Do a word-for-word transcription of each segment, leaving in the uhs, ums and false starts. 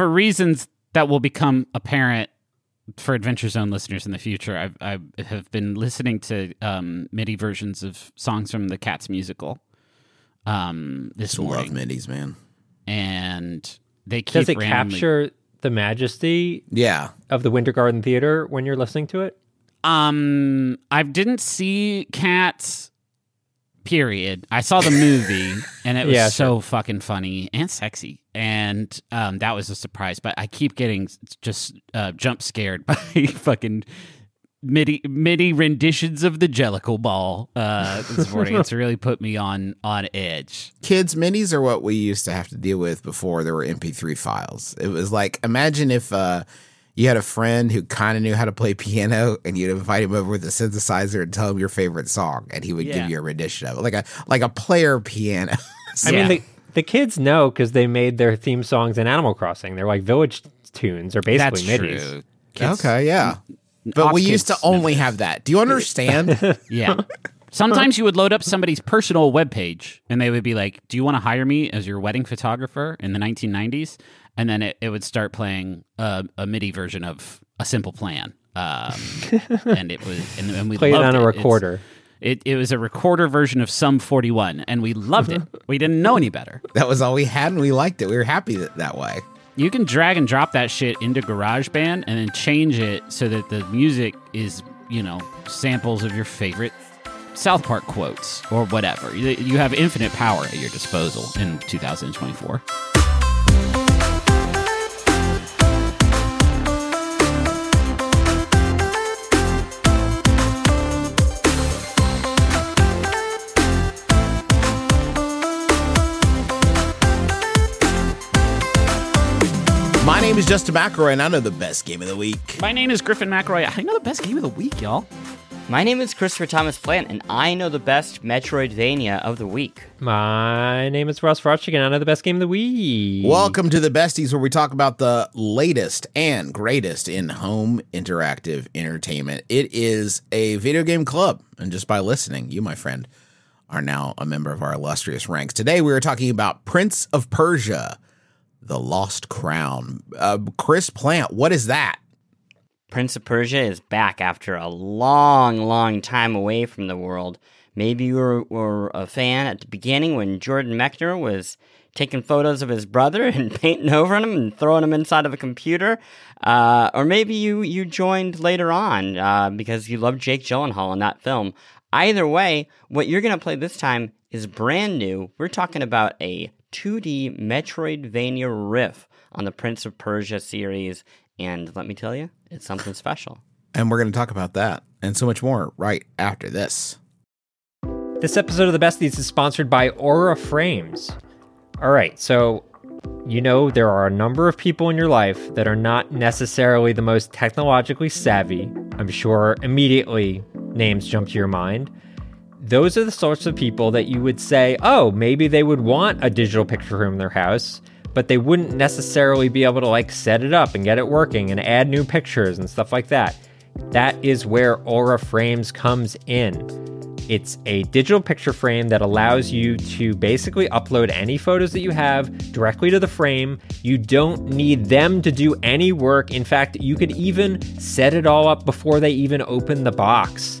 for reasons that will become apparent for Adventure Zone listeners in the future, I've, I have been listening to um, MIDI versions of songs from the Cats musical um, this I morning. I love MIDIs, man. And they keep Does it randomly... capture the majesty yeah. of the Winter Garden Theater when you're listening to it? Um, I didn't see Cats, period. I saw the movie, and it was yeah, so sure. fucking funny and sexy. And um, that was a surprise, but I keep getting just uh, jump scared by fucking MIDI, MIDI renditions of the Jellicle Ball uh, this morning. It's really put me on, on edge. Kids, MIDIs are what we used to have to deal with before there were M P three files. It was like, imagine if uh, you had a friend who kind of knew how to play piano and you'd invite him over with a synthesizer and tell him your favorite song, and he would yeah. give you a rendition of it, like a, like a player piano. so, I mean, yeah. they... The kids know because they made their theme songs in Animal Crossing. They're like village tunes or basically MIDI's. That's true. Kids, okay, yeah. But we used to only have that. Do you understand? yeah. Sometimes you would load up somebody's personal webpage and they would be like, do you want to hire me as your wedding photographer in the nineteen nineties? And then it, it would start playing uh, a MIDI version of A Simple Plan. Um, and it was, and, and we Play loved it. Play it on a it. recorder. It's, It it was a recorder version of Sum forty-one, and we loved it. We didn't know any better. That was all we had, and we liked it. We were happy that, that way. You can drag and drop that shit into GarageBand and then change it so that the music is, you know, samples of your favorite South Park quotes or whatever. You, you have infinite power at your disposal in two thousand twenty-four. My name is Justin McElroy, and I know the best game of the week. My name is Griffin McElroy. I know the best game of the week, y'all. My name is Christopher Thomas Plant, and I know the best Metroidvania of the week. My name is Ross Frostigan, and I know the best game of the week. Welcome to The Besties, where we talk about the latest and greatest in home interactive entertainment. It is a video game club, and just by listening, you, my friend, are now a member of our illustrious ranks. Today, we are talking about Prince of Persia: The Lost Crown. Uh, Chris Plant, what is that? Prince of Persia is back after a long, long time away from the world. Maybe you were, were a fan at the beginning when Jordan Mechner was taking photos of his brother and painting over him and throwing him inside of a computer. Uh, or maybe you, you joined later on uh, because you loved Jake Gyllenhaal in that film. Either way, what you're going to play this time is brand new. We're talking about a two D Metroidvania riff on the Prince of Persia series, and let me tell you, it's something special. And we're going to talk about that and so much more right after this. This episode of The Besties is sponsored by Aura Frames. All right, so you know there are a number of people in your life that are not necessarily the most technologically savvy. I'm sure immediately names jump to your mind. Those are the sorts of people that you would say, oh, maybe they would want a digital picture room in their house, but they wouldn't necessarily be able to like set it up and get it working and add new pictures and stuff like that. That is where Aura Frames comes in. It's a digital picture frame that allows you to basically upload any photos that you have directly to the frame. You don't need them to do any work. In fact, you could even set it all up before they even open the box.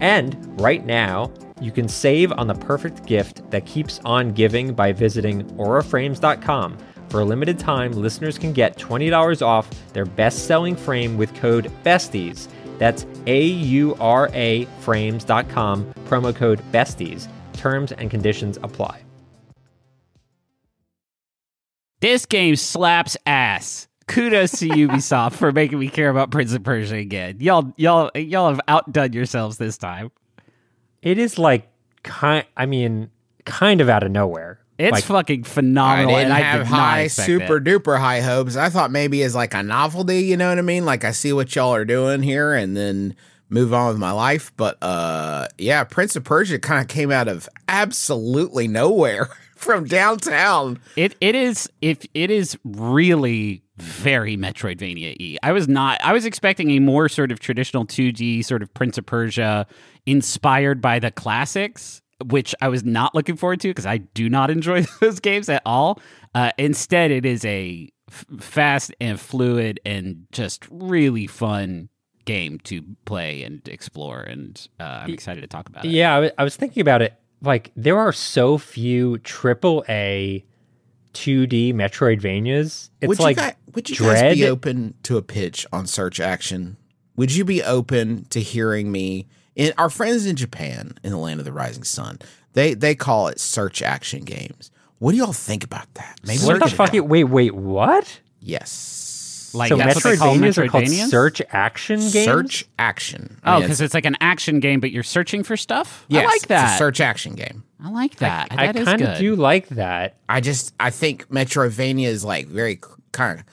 And right now, you can save on the perfect gift that keeps on giving by visiting aura frames dot com. For a limited time, listeners can get twenty dollars off their best-selling frame with code BESTIES. That's A U R A frames dot com, promo code BESTIES. Terms and conditions apply. This game slaps ass. Kudos to Ubisoft for making me care about Prince of Persia again. Y'all, y'all, y'all have outdone yourselves this time. It is like, kind, I mean, kind of out of nowhere. It's like, fucking phenomenal. I didn't and I have did high, not super it. duper high hopes. I thought maybe as like a novelty, you know what I mean? Like I see what y'all are doing here and then move on with my life. But uh, yeah, Prince of Persia kind of came out of absolutely nowhere from downtown. It it is if it is really very Metroidvania-y. I was not. I was expecting a more sort of traditional two D sort of Prince of Persia inspired by the classics, which I was not looking forward to because I do not enjoy those games at all. Uh, instead, it is a f- fast and fluid and just really fun game to play and explore, and uh, I'm excited to talk about it. Yeah, I, w- I was thinking about it. Like, there are so few triple A two D Metroidvanias. It's would like you guys, would you Dread? guys be open to a pitch on Search Action? Would you be open to hearing me? In, our friends in Japan, in the land of the rising sun, they they call it search action games. What do y'all think about that? Maybe what the fuck? It, wait, wait, what? Yes. Like, so that's Metroidvanias are called search action games? Search action. Oh, because I mean, it's like an action game, but you're searching for stuff? Yes, I like that. It's a search action game. I like that. I, I, I kind of do like that. I just, I think Metroidvania is like very kind of...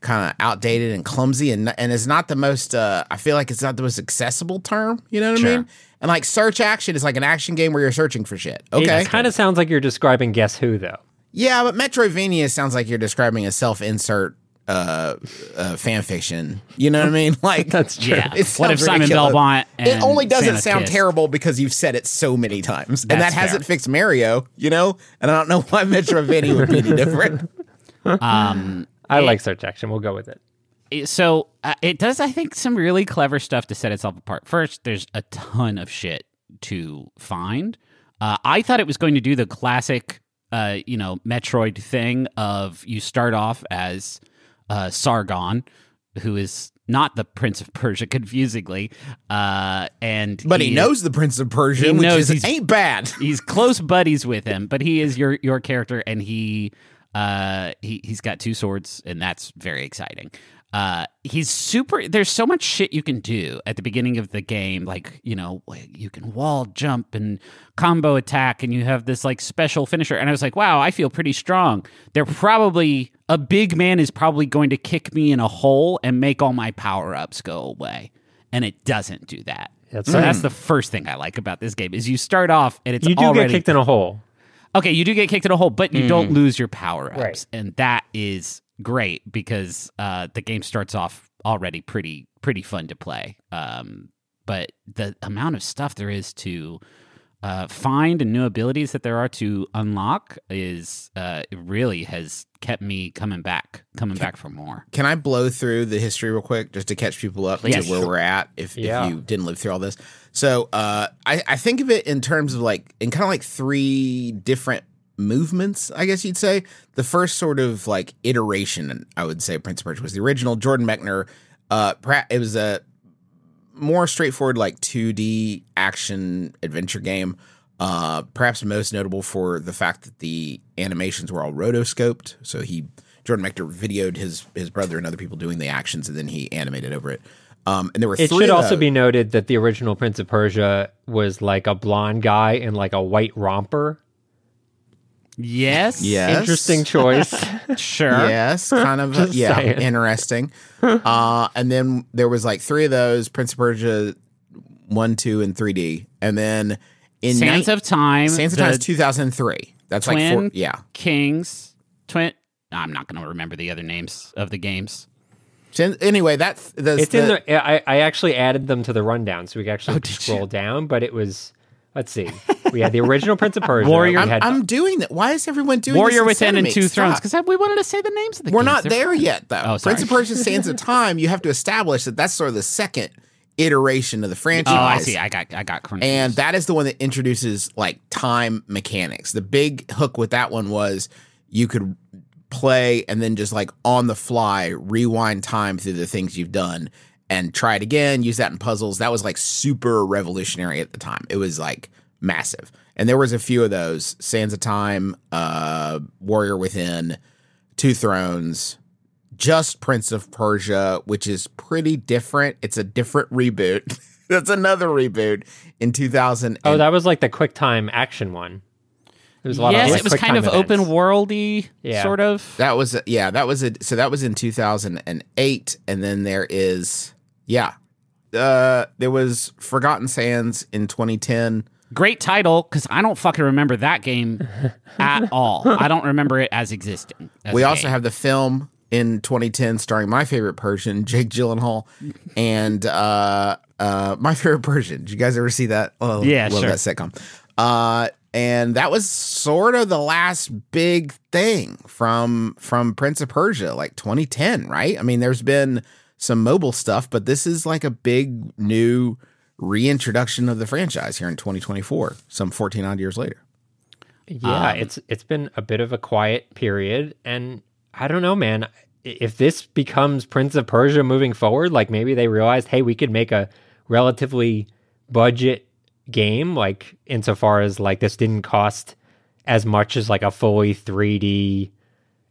kind of outdated and clumsy, and and it's not the most, uh, I feel like it's not the most accessible term, you know what sure. I mean? And like search action is like an action game where you're searching for shit. Okay. It kind of sounds like you're describing Guess Who, though. Yeah, but Metroidvania sounds like you're describing a self-insert uh, uh, fan fiction. You know what I mean? Like that's true. Yeah. What if Simon ridiculous. Belmont and It only doesn't Santa sound kissed. terrible because you've said it so many times. That's and that fair. hasn't fixed Mario, you know? And I don't know why Metroidvania would be any different. Um... I it, like search action. We'll go with it. it so uh, it does, I think, some really clever stuff to set itself apart. First, there's a ton of shit to find. Uh, I thought it was going to do the classic, uh, you know, Metroid thing of you start off as uh, Sargon, who is not the Prince of Persia, confusingly. Uh, and But he, he knows the Prince of Persia, he which knows is, ain't bad. He's close buddies with him, but he is your, your character, and he... Uh, he, he's got two swords, and that's very exciting. Uh, he's super... There's so much shit you can do at the beginning of the game. Like, you know, you can wall jump and combo attack, and you have this, like, special finisher. And I was like, wow, I feel pretty strong. They're probably... A big man is probably going to kick me in a hole and make all my power-ups go away. And it doesn't do that. That's so right. That's the first thing I like about this game, is you start off, and it's already... You do already- get kicked in a hole. Okay, you do get kicked in a hole, but you mm. don't lose your power-ups, right. And that is great because uh, the game starts off already pretty pretty fun to play. Um, but the amount of stuff there is to uh, find and new abilities that there are to unlock is uh, it really has kept me coming back, coming can, back for more. Can I blow through the history real quick just to catch people up yes. to where we're at if, yeah. if you didn't live through all this? So uh, I, I think of it in terms of like, in kind of like three different movements, I guess you'd say. The first sort of like iteration, I would say, Prince of Persia was the original Jordan Mechner. Uh, it was a more straightforward like two D action adventure game. Uh, perhaps most notable for the fact that the animations were all rotoscoped. So he, Jordan Mechner, videoed his his brother and other people doing the actions, and then he animated over it. Um, and there were. It three should also those. be noted that the original Prince of Persia was like a blonde guy in like a white romper. Yes. Yes. Interesting choice. Sure. Yes. Kind of. Just yeah. Saying. Interesting. Uh, and then there was like three of those: Prince of Persia, one, two, and three D, and then. In Sands ni- of Time. Sands of Time is two thousand three. That's twin like four, yeah. Kings. Twin. I'm not going to remember the other names of the games. Anyway, that's the. It's the, in the I, I actually added them to the rundown, so we could actually oh, scroll you? down. But it was. Let's see. We had the original Prince of Persia. Warrior. I'm, had, I'm doing that. Why is everyone doing Warrior this Within and Two Stop. Thrones? Because we wanted to say the names of the. We're games. not They're there fun. yet, though. Oh, Prince of Persia, Sands of Time. You have to establish that that's sort of the second iteration of the franchise. Oh, I see. I got, I got. Confused. And that is the one that introduces like time mechanics. The big hook with that one was you could play and then just like on the fly rewind time through the things you've done and try it again. Use that in puzzles. That was like super revolutionary at the time. It was like massive. And there was a few of those: Sands of Time, uh, Warrior Within, Two Thrones. Just Prince of Persia, which is pretty different. It's a different reboot. That's another reboot in two thousand. Oh, that was like the QuickTime action one. There's a lot yes, of yes, like, it was kind of events. open worldy, yeah. sort of. That was a, yeah, that was a so that was in two thousand eight, and then there is yeah, uh, there was Forgotten Sands in twenty ten. Great title, because I don't fucking remember that game at all. I don't remember it as existing. As we also game. have the film in twenty ten starring my favorite Persian, Jake Gyllenhaal, and uh, uh, My Favorite Persian. Did you guys ever see that? Oh, yeah, love sure. that sitcom. Uh, and that was sort of the last big thing from from Prince of Persia, like twenty ten, right? I mean, there's been some mobile stuff, but this is like a big new reintroduction of the franchise here in twenty twenty-four, some fourteen odd years later. Yeah, um, it's it's been a bit of a quiet period, and I don't know, man, if this becomes Prince of Persia moving forward, like maybe they realized, hey, we could make a relatively budget game, like insofar as like this didn't cost as much as like a fully three D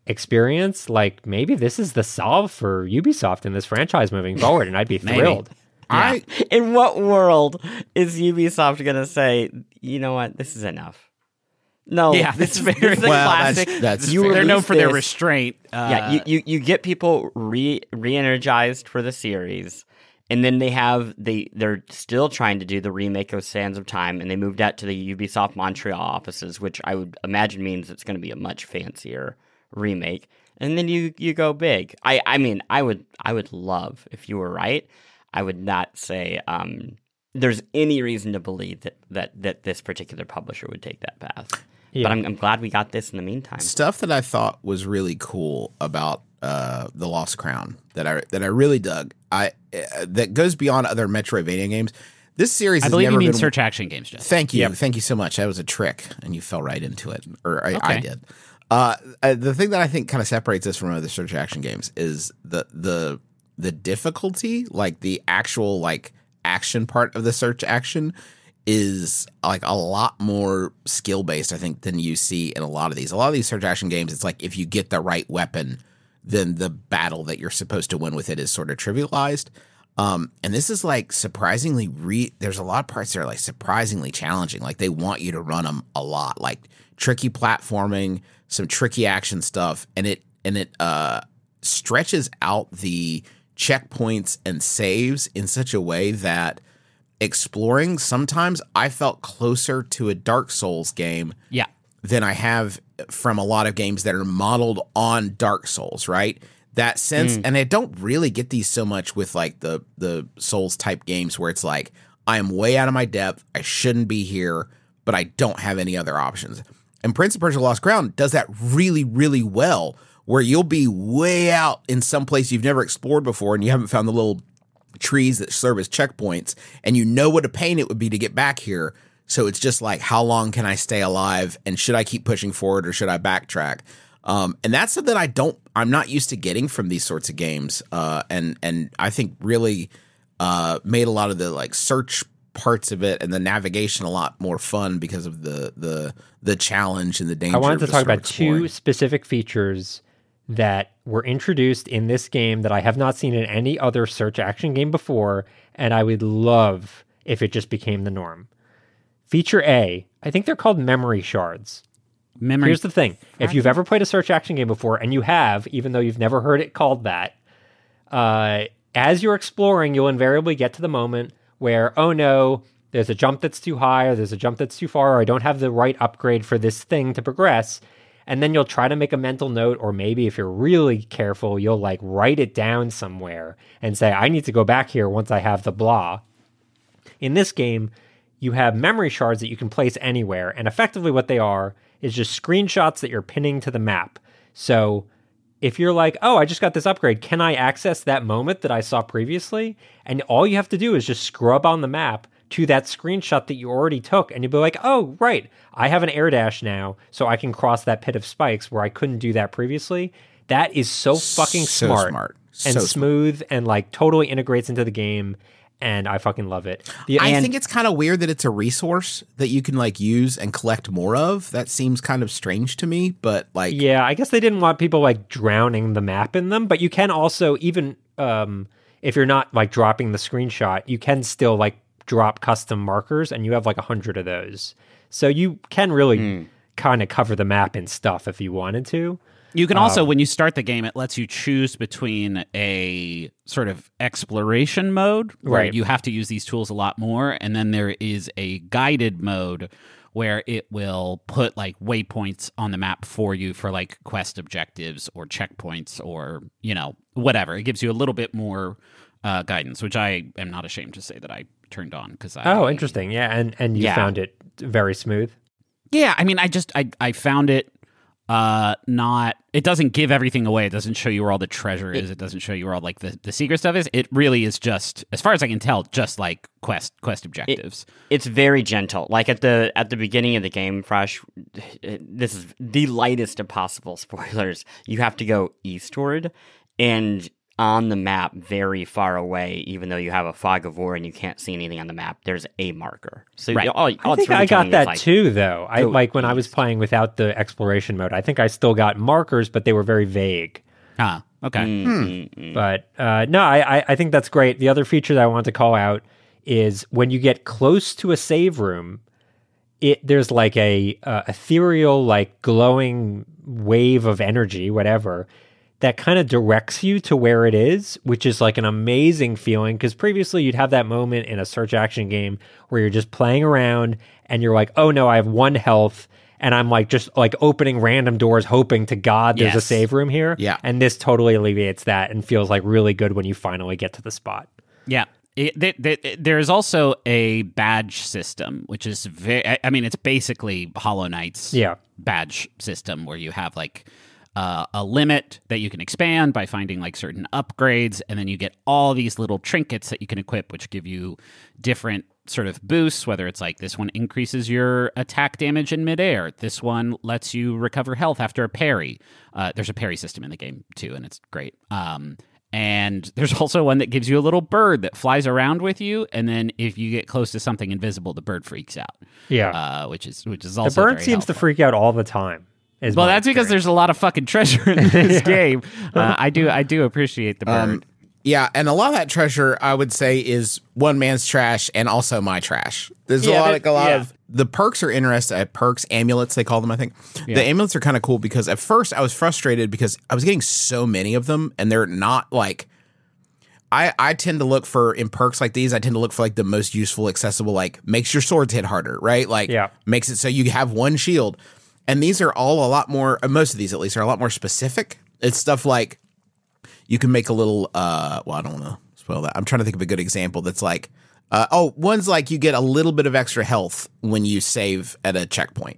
experience. Like maybe this is the solve for Ubisoft in this franchise moving forward, and I'd be thrilled. Yeah. I, in what world is Ubisoft going to say, you know what, this is enough? No, yeah, this, that's very this well, classic. That's, that's you they're known for this. their restraint. Uh, yeah, you, you you get people re re-energized for the series, and then they have they they're still trying to do the remake of Sands of Time, and they moved out to the Ubisoft Montreal offices, which I would imagine means it's going to be a much fancier remake. And then you you go big. I I mean, I would I would love if you were right. I would not say um, there's any reason to believe that, that that this particular publisher would take that path. Yeah. But I'm, I'm glad we got this in the meantime. Stuff that I thought was really cool about uh, The Lost Crown that I that I really dug. I uh, that goes beyond other Metroidvania games. This series, I has believe never you mean been... search action games, Jeff. Thank you, yep. thank you so much. That was a trick, and you fell right into it, or I, okay. I did. Uh, I, the thing that I think kind of separates this from other search action games is the the. The difficulty, like the actual like action part of the search action, is like a lot more skill based, I think, than you see in a lot of these. A lot of these search action games, it's like if you get the right weapon, then the battle that you're supposed to win with it is sort of trivialized. Um, and this is like surprisingly re- – there's a lot of parts that are like surprisingly challenging. Like they want you to run them a lot, like tricky platforming, some tricky action stuff, and it and it uh, stretches out the – checkpoints and saves in such a way that exploring sometimes I felt closer to a Dark Souls game yeah. than I have from a lot of games that are modeled on Dark Souls, right? That sense, mm. and I don't really get these so much with like the, the Souls type games where it's like, I am way out of my depth, I shouldn't be here, but I don't have any other options. And Prince of Persia: Lost Crown does that really, really well, where you'll be way out in some place you've never explored before and you haven't found the little trees that serve as checkpoints, and you know what a pain it would be to get back here. So it's just like, how long can I stay alive, and should I keep pushing forward or should I backtrack? Um, and that's something I don't, I'm not used to getting from these sorts of games. Uh, and and I think really uh, made a lot of the like search parts of it and the navigation a lot more fun because of the the the challenge and the danger. I wanted to talk about two specific features that were introduced in this game that I have not seen in any other search action game before, and I would love if it just became the norm. Feature A, I think they're called memory shards. Memory. Here's the thing. If you've ever played a search action game before, and you have, even though you've never heard it called that, uh, as you're exploring, you'll invariably get to the moment where, oh no, there's a jump that's too high, or there's a jump that's too far, or I don't have the right upgrade for this thing to progress. And then you'll try to make a mental note, or maybe if you're really careful, you'll like write it down somewhere and say, I need to go back here once I have the blah. In this game, you have memory shards that you can place anywhere. And effectively what they are is just screenshots that you're pinning to the map. So if you're like, oh, I just got this upgrade, can I access that moment that I saw previously? And all you have to do is just scrub on the map to that screenshot that you already took, and you'll be like, oh, right, I have an air dash now, so I can cross that pit of spikes where I couldn't do that previously. That is so fucking so smart, smart. So and smooth smart. And like totally integrates into the game, and I fucking love it. The, I and, think it's kind of weird that it's a resource that you can like use and collect more of. That seems kind of strange to me, but like... Yeah, I guess they didn't want people like drowning the map in them, but you can also even, um, if you're not like dropping the screenshot, you can still like drop custom markers, and you have like a hundred of those. So you can really mm. kind of cover the map and stuff if you wanted to. You can also, um, when you start the game, it lets you choose between a sort of exploration mode, where right. you have to use these tools a lot more, and then there is a guided mode where it will put like waypoints on the map for you for like quest objectives or checkpoints or, you know, whatever. It gives you a little bit more uh, guidance, which I am not ashamed to say that I turned on. Cause I, oh, interesting. Yeah. And, and you yeah. found it very smooth. Yeah. I mean, I just, I, I found it uh, not, it doesn't give everything away. It doesn't show you where all the treasure is. It doesn't show you where all like the, the secret stuff is. It really is just, as far as I can tell, just like quest, quest objectives. It, it's very gentle. Like at the, at the beginning of the game, Fresh, it, this is the lightest of possible spoilers. You have to go eastward and on the map very far away, even though you have a fog of war and you can't see anything on the map, there's a marker. So right. all, all I think really I got that like, too, though. I go Like when I was playing without the exploration mode, I think I still got markers, but they were very vague. Ah, okay. Mm-hmm. Mm-hmm. But uh, no, I, I think that's great. The other feature that I want to call out is when you get close to a save room, it there's like a uh, ethereal, like glowing wave of energy, whatever, that kind of directs you to where it is, which is like an amazing feeling, because previously you'd have that moment in a search action game where you're just playing around and you're like, oh no, I have one health and I'm like just like opening random doors hoping to God there's yes. a save room here. Yeah. And this totally alleviates that and feels like really good when you finally get to the spot. Yeah. It, th- th- there is also a badge system, which is very, I mean, it's basically Hollow Knight's yeah. badge system where you have like, Uh, a limit that you can expand by finding like certain upgrades, and then you get all these little trinkets that you can equip, which give you different sort of boosts, whether it's like this one increases your attack damage in midair, this one lets you recover health after a parry. Uh, there's a parry system in the game too, and it's great. Um, and there's also one that gives you a little bird that flies around with you, and then if you get close to something invisible, the bird freaks out. Yeah, uh, which is which is also the bird very seems helpful. To freak out all the time. Well, that's experience. Because there's a lot of fucking treasure in this yeah. game. Uh, I do I do appreciate the bird. Um, yeah, and a lot of that treasure, I would say, is one man's trash and also my trash. There's yeah, a lot, like, a lot yeah. of... The perks are interesting. Uh, perks, amulets, they call them, I think. Yeah. The amulets are kind of cool because at first I was frustrated because I was getting so many of them, and they're not, like... I, I tend to look for, in perks like these, I tend to look for, like, the most useful, accessible, like, makes your swords hit harder, right? Like, yeah. makes it so you have one shield. And these are all a lot more, most of these at least, are a lot more specific. It's stuff like you can make a little, uh, well, I don't want to spoil that. I'm trying to think of a good example that's like, uh, oh, one's like you get a little bit of extra health when you save at a checkpoint.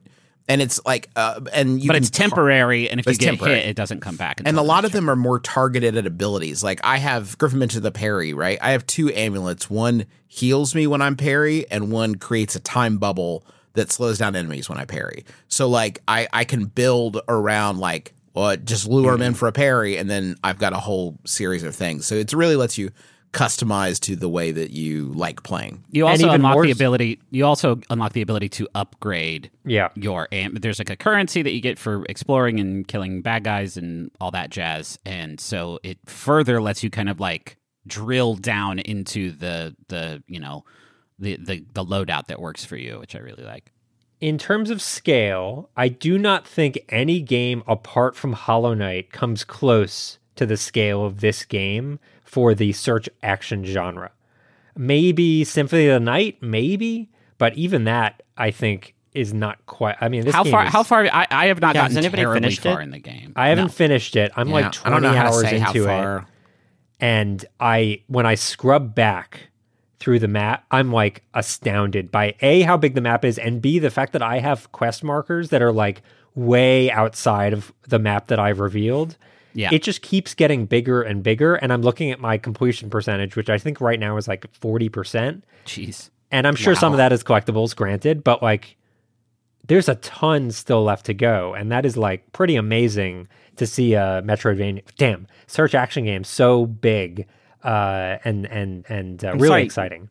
And it's like, uh, and you but it's temporary, tar- and if you get temporary. hit, it doesn't come back. And a lot of them are more targeted at abilities. Like I have, Griffin mentioned the parry, right? I have two amulets. One heals me when I'm parry, and one creates a time bubble that slows down enemies when I parry. So, like, I, I can build around, like, well, just lure them in for a parry, and then I've got a whole series of things. So it really lets you customize to the way that you like playing. You also unlock the ability. You also unlock the ability to upgrade yeah. your amp. There's, like, a currency that you get for exploring and killing bad guys and all that jazz. And so it further lets you kind of, like, drill down into the the, you know, The, the the loadout that works for you, which I really like. In terms of scale, I do not think any game apart from Hollow Knight comes close to the scale of this game for the search action genre. Maybe Symphony of the Night, maybe, but even that, I think, is not quite... I mean, this how game far? Is, how far? I, I have not yeah, gotten terribly far it? in the game. I haven't no. finished it. I'm yeah, like twenty hours into it. And I when I scrub back through the map, I'm like astounded by A, how big the map is, and B, the fact that I have quest markers that are like way outside of the map that I've revealed. Yeah. It just keeps getting bigger and bigger. And I'm looking at my completion percentage, which I think right now is like forty percent. Jeez. And I'm sure wow. some of that is collectibles, granted, but like there's a ton still left to go. And that is like pretty amazing to see a Metroidvania, damn, search action game so big. Uh, and and and uh, really sorry, exciting.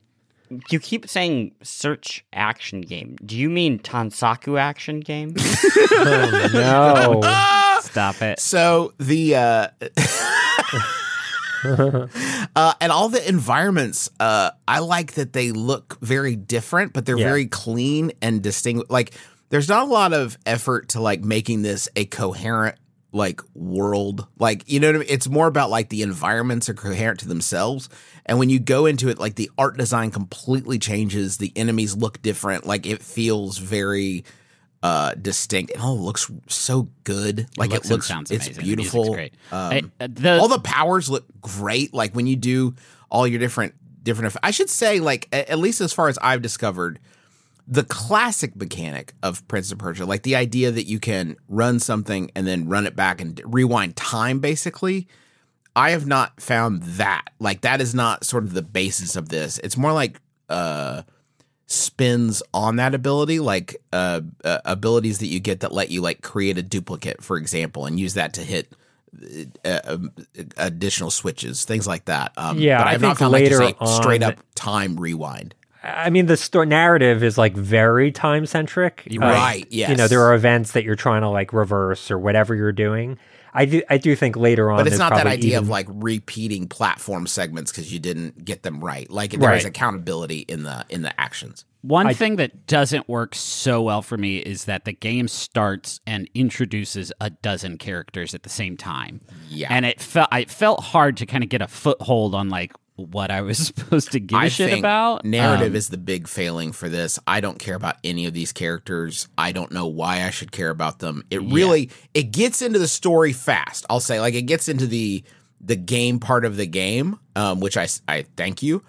You keep saying search action game. Do you mean Tansaku action game? Oh, no, ah! Stop it. So the uh, uh, and all the environments. Uh, I like that they look very different, but they're yeah. very clean and distinguished. Like there's not a lot of effort to like making this a coherent like world. Like, you know what I mean? It's more about like the environments are coherent to themselves. And when you go into it, like the art design completely changes. The enemies look different. Like it feels very uh, distinct. It all looks so good. Like it looks, it looks sounds it's amazing. Beautiful. The music's great. Um, I, the- all the powers look great. Like when you do all your different, different, I should say like, at least as far as I've discovered, the classic mechanic of Prince of Persia, like the idea that you can run something and then run it back and rewind time, basically, I have not found that. Like, that is not sort of the basis of this. It's more like uh, spins on that ability, like uh, uh, abilities that you get that let you, like, create a duplicate, for example, and use that to hit uh, additional switches, things like that. Um, yeah, but I have I not found, like, just, like, straight-up time rewind. I mean, the story narrative is like very time centric, right? Uh, yes, you know there are events that you're trying to like reverse or whatever you're doing. I do, I do think later on, but it's not that idea even... of like repeating platform segments because you didn't get them right. Like there right. is accountability in the in the actions. One I, thing that doesn't work so well for me is that the game starts and introduces a dozen characters at the same time. Yeah, and it felt it felt hard to kind of get a foothold on like. What I was supposed to give a I shit about. Narrative um, is the big failing for this. I don't care about any of these characters. I don't know why I should care about them. It really, yeah. it gets into the story fast. I'll say like it gets into the, the game part of the game, um, which I, I thank you.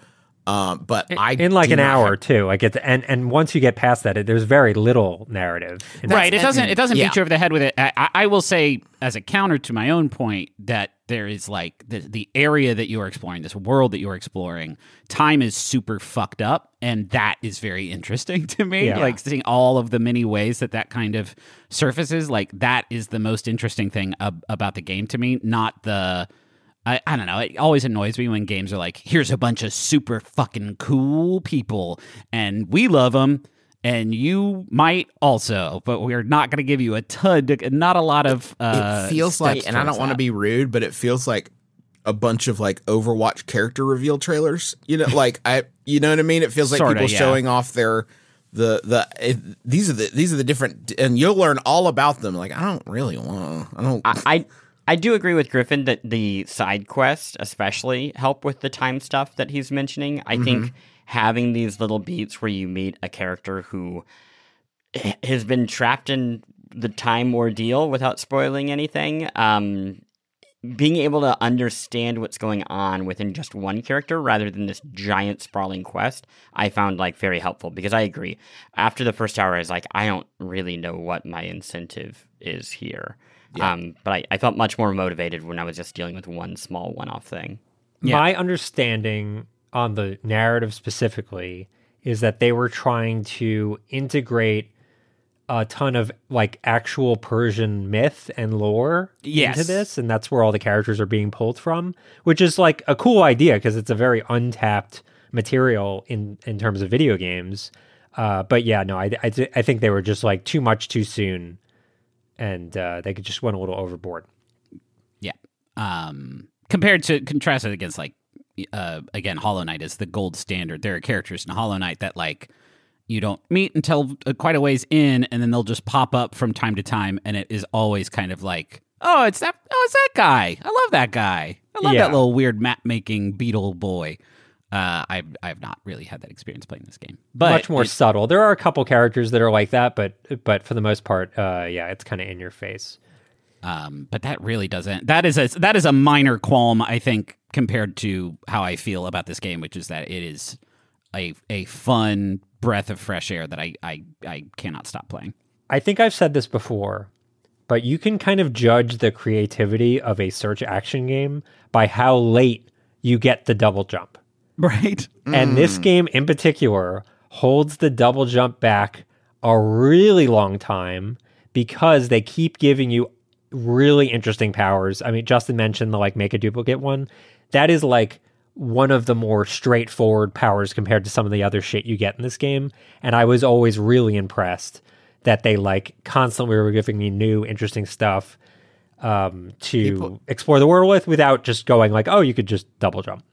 Um, but in, I in like an hour have, or two, I get the, and and once you get past that, it, there's very little narrative, right? It doesn't it doesn't yeah. beat you over the head with it. I, I, I will say as a counter to my own point that there is like the the area that you are exploring, this world that you are exploring, time is super fucked up, and that is very interesting to me. Yeah. Like seeing all of the many ways that that kind of surfaces, like that is the most interesting thing ab- about the game to me, not the. I, I don't know. It always annoys me when games are like, here's a bunch of super fucking cool people, and we love them, and you might also, but we are not going to give you a ton, to, not a lot of uh, It feels like, and I don't want to be rude, but it feels like a bunch of like Overwatch character reveal trailers. You know, like I, you know what I mean? It feels like Sorta, people yeah. showing off their. The the it, these are the these are the different, and you'll learn all about them. Like I don't really want. I don't. I. I I do agree with Griffin that the side quests especially help with the time stuff that he's mentioning. I mm-hmm. think having these little beats where you meet a character who has been trapped in the time ordeal without spoiling anything, um, being able to understand what's going on within just one character rather than this giant sprawling quest, I found like very helpful because I agree. After the first hour, I was like, I don't really know what my incentive is here. Yeah. Um, but I, I felt much more motivated when I was just dealing with one small one-off thing. Yeah. My understanding on the narrative specifically is that they were trying to integrate a ton of like actual Persian myth and lore yes. into this, and that's where all the characters are being pulled from, which is like a cool idea because it's a very untapped material in, in terms of video games. Uh, but yeah, no, I, I, I think they were just like too much too soon. And uh, they could just went a little overboard. Yeah. Um, compared to, contrasted against, like, uh, again, Hollow Knight is the gold standard. There are characters in Hollow Knight that, like, you don't meet until quite a ways in, and then they'll just pop up from time to time, and it is always kind of like, oh, it's that, oh, it's that guy. I love that guy. I love yeah. that little weird map-making beetle boy. Uh, I've I've not really had that experience playing this game, but much more it, subtle. There are a couple characters that are like that, but but for the most part, uh, yeah, it's kind of in your face. Um, but that really doesn't. That is a that is a minor qualm, I think, compared to how I feel about this game, which is that it is a a fun breath of fresh air that I I, I cannot stop playing. I think I've said this before, but you can kind of judge the creativity of a search action game by how late you get the double jump. Right. And mm. this game in particular holds the double jump back a really long time because they keep giving you really interesting powers. I mean, Justin mentioned the like make a duplicate one. That is like one of the more straightforward powers compared to some of the other shit you get in this game. And I was always really impressed that they like constantly were giving me new interesting stuff um, to People. explore the world with without just going like, oh, you could just double jump.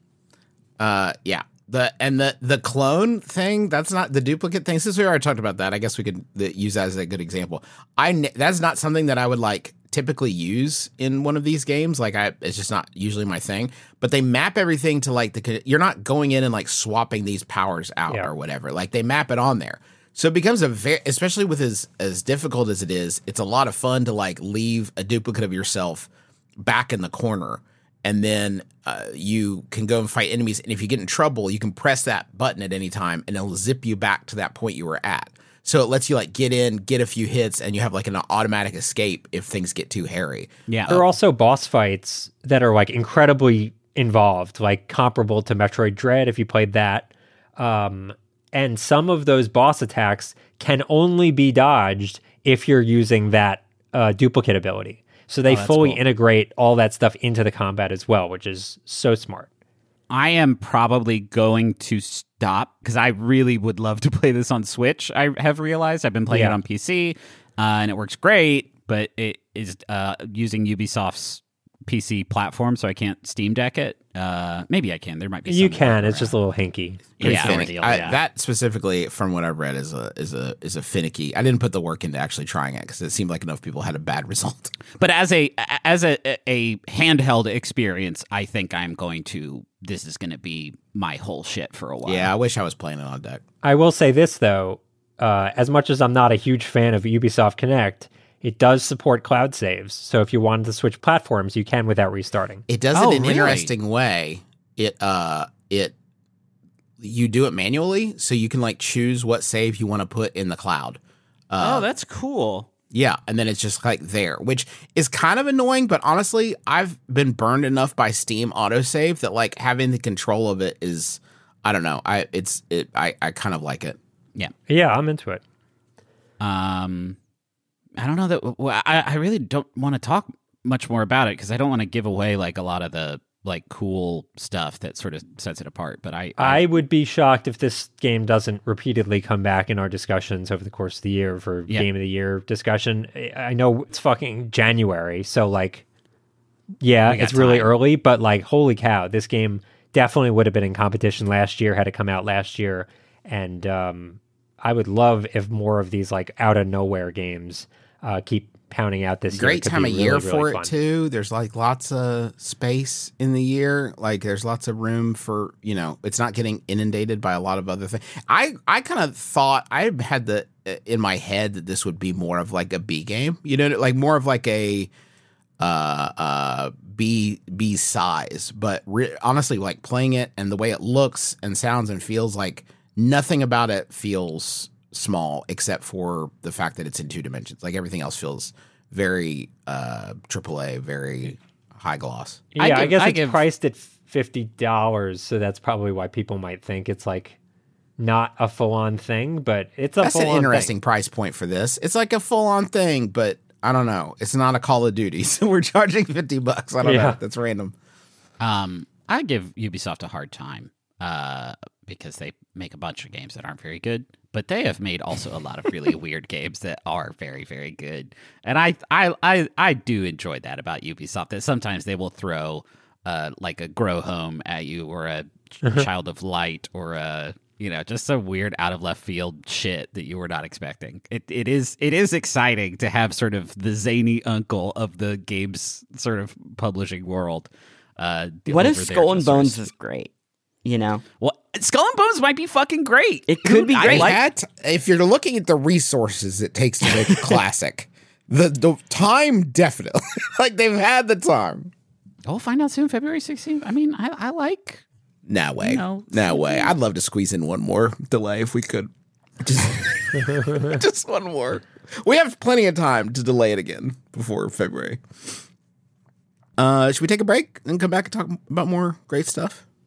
Uh, yeah, The and the the clone thing, that's not the duplicate thing. Since we already talked about that, I guess we could use that as a good example. I that's not something that I would like typically use in one of these games. Like I, it's just not usually my thing. But they map everything to like the you're not going in and like swapping these powers out yeah. or whatever. Like they map it on there. So it becomes a very, especially with as, as difficult as it is, it's a lot of fun to like leave a duplicate of yourself back in the corner. And then uh, you can go and fight enemies. And if you get in trouble, you can press that button at any time and it'll zip you back to that point you were at. So it lets you like get in, get a few hits, and you have like an automatic escape if things get too hairy. Yeah. There uh, are also boss fights that are like incredibly involved, like comparable to Metroid Dread if you played that. Um, and some of those boss attacks can only be dodged if you're using that uh, duplicate ability. So they oh, fully cool. integrate all that stuff into the combat as well, which is so smart. I am probably going to stop because I really would love to play this on Switch. I have realized I've been playing yeah. it on P C, uh, and it works great, but it is uh, using Ubisoft's P C platform, so I can't Steam Deck it. Uh, maybe I can. There might be. You can. It's around. Just a little hinky. Yeah. Deal, I, yeah, that specifically, from what I've read, is a is a is a finicky. I didn't put the work into actually trying it because it seemed like enough people had a bad result. But as a as a, a handheld experience, I think I'm going to. This is going to be my whole shit for a while. Yeah, I wish I was playing it on deck. I will say this though, uh, as much as I'm not a huge fan of Ubisoft Connect. It does support cloud saves, so if you wanted to switch platforms, you can without restarting. It does it oh, in an really? interesting way. It uh, it you do it manually, so you can like choose what save you want to put in the cloud. Uh, oh, that's cool. Yeah, and then it's just like there, which is kind of annoying. But honestly, I've been burned enough by Steam autosave that like having the control of it is, I don't know. I it's it. I I kind of like it. Yeah, yeah, I'm into it. Um. I don't know that well, I, I really don't want to talk much more about it because I don't want to give away like a lot of the like cool stuff that sort of sets it apart. But I, I I would be shocked if this game doesn't repeatedly come back in our discussions over the course of the year for yeah. game of the year discussion. I know it's fucking January, so like, yeah, it's time. Really early, but like, holy cow, this game definitely would have been in competition last year had it come out last year. And um, I would love if more of these like out of nowhere games Uh, keep pounding out this great time of really, year for really it fun. Too. There's like lots of space in the year. Like there's lots of room for, you know, it's not getting inundated by a lot of other things. I, I kind of thought I had the in my head that this would be more of like a B game, you know, like more of like a uh, uh, B, B size. But re- honestly, like playing it and the way it looks and sounds and feels like nothing about it feels small except for the fact that it's in two dimensions. Like everything else feels very uh triple A, very high gloss. Yeah, I, give, I guess I it's give... priced at fifty dollars, so that's probably why people might think it's like not a full-on thing, but it's a that's full-on an interesting thing. Price point for this. It's like a full-on thing, but I don't know. It's not a Call of Duty, so we're charging fifty bucks. I don't yeah. know. That's random. Um, I give Ubisoft a hard time uh because they make a bunch of games that aren't very good. But they have made also a lot of really weird games that are very, very good. And I, I, I, I do enjoy that about Ubisoft, that sometimes they will throw uh, like a Grow Home at you or a Child of Light or a, you know, just some weird out of left field shit that you were not expecting. It, it is, it is exciting to have sort of the zany uncle of the game's sort of publishing world. Uh, what if Skull and Bones is great? You know, well, Skull and Bones might be fucking great. It could be great. I like that, if you're looking at the resources it takes to make a classic, the, the time definitely like they've had the time. We'll find out soon, February sixteenth. I mean, I, I like. No way. You know, no way. I'd love to squeeze in one more delay if we could. Just, just one more. We have plenty of time to delay it again before February. Uh, should we take a break and come back and talk about more great stuff?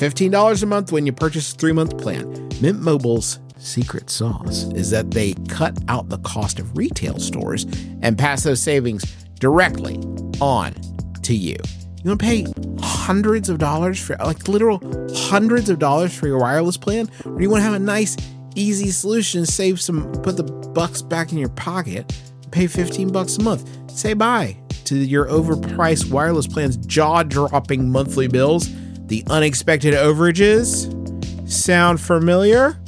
fifteen dollars a month when you purchase a three-month plan. Mint Mobile's secret sauce is that they cut out the cost of retail stores and pass those savings directly on to you. You want to pay hundreds of dollars for, like, literal hundreds of dollars for your wireless plan? Or do you want to have a nice, easy solution, save some, put the bucks back in your pocket, pay fifteen bucks a month? Say bye to your overpriced wireless plan's jaw-dropping monthly bills, the unexpected overages. Sound familiar?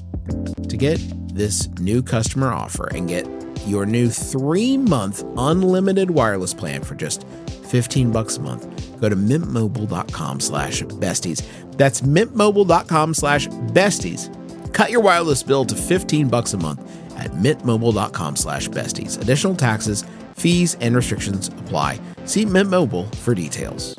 To get this new customer offer and get your new three-month unlimited wireless plan for just fifteen bucks a month, go to mintmobile.com slash besties. That's mintmobile.com slash besties. Cut your wireless bill to fifteen bucks a month at mintmobile.com slash besties. Additional taxes, fees, and restrictions apply. See Mint Mobile for details.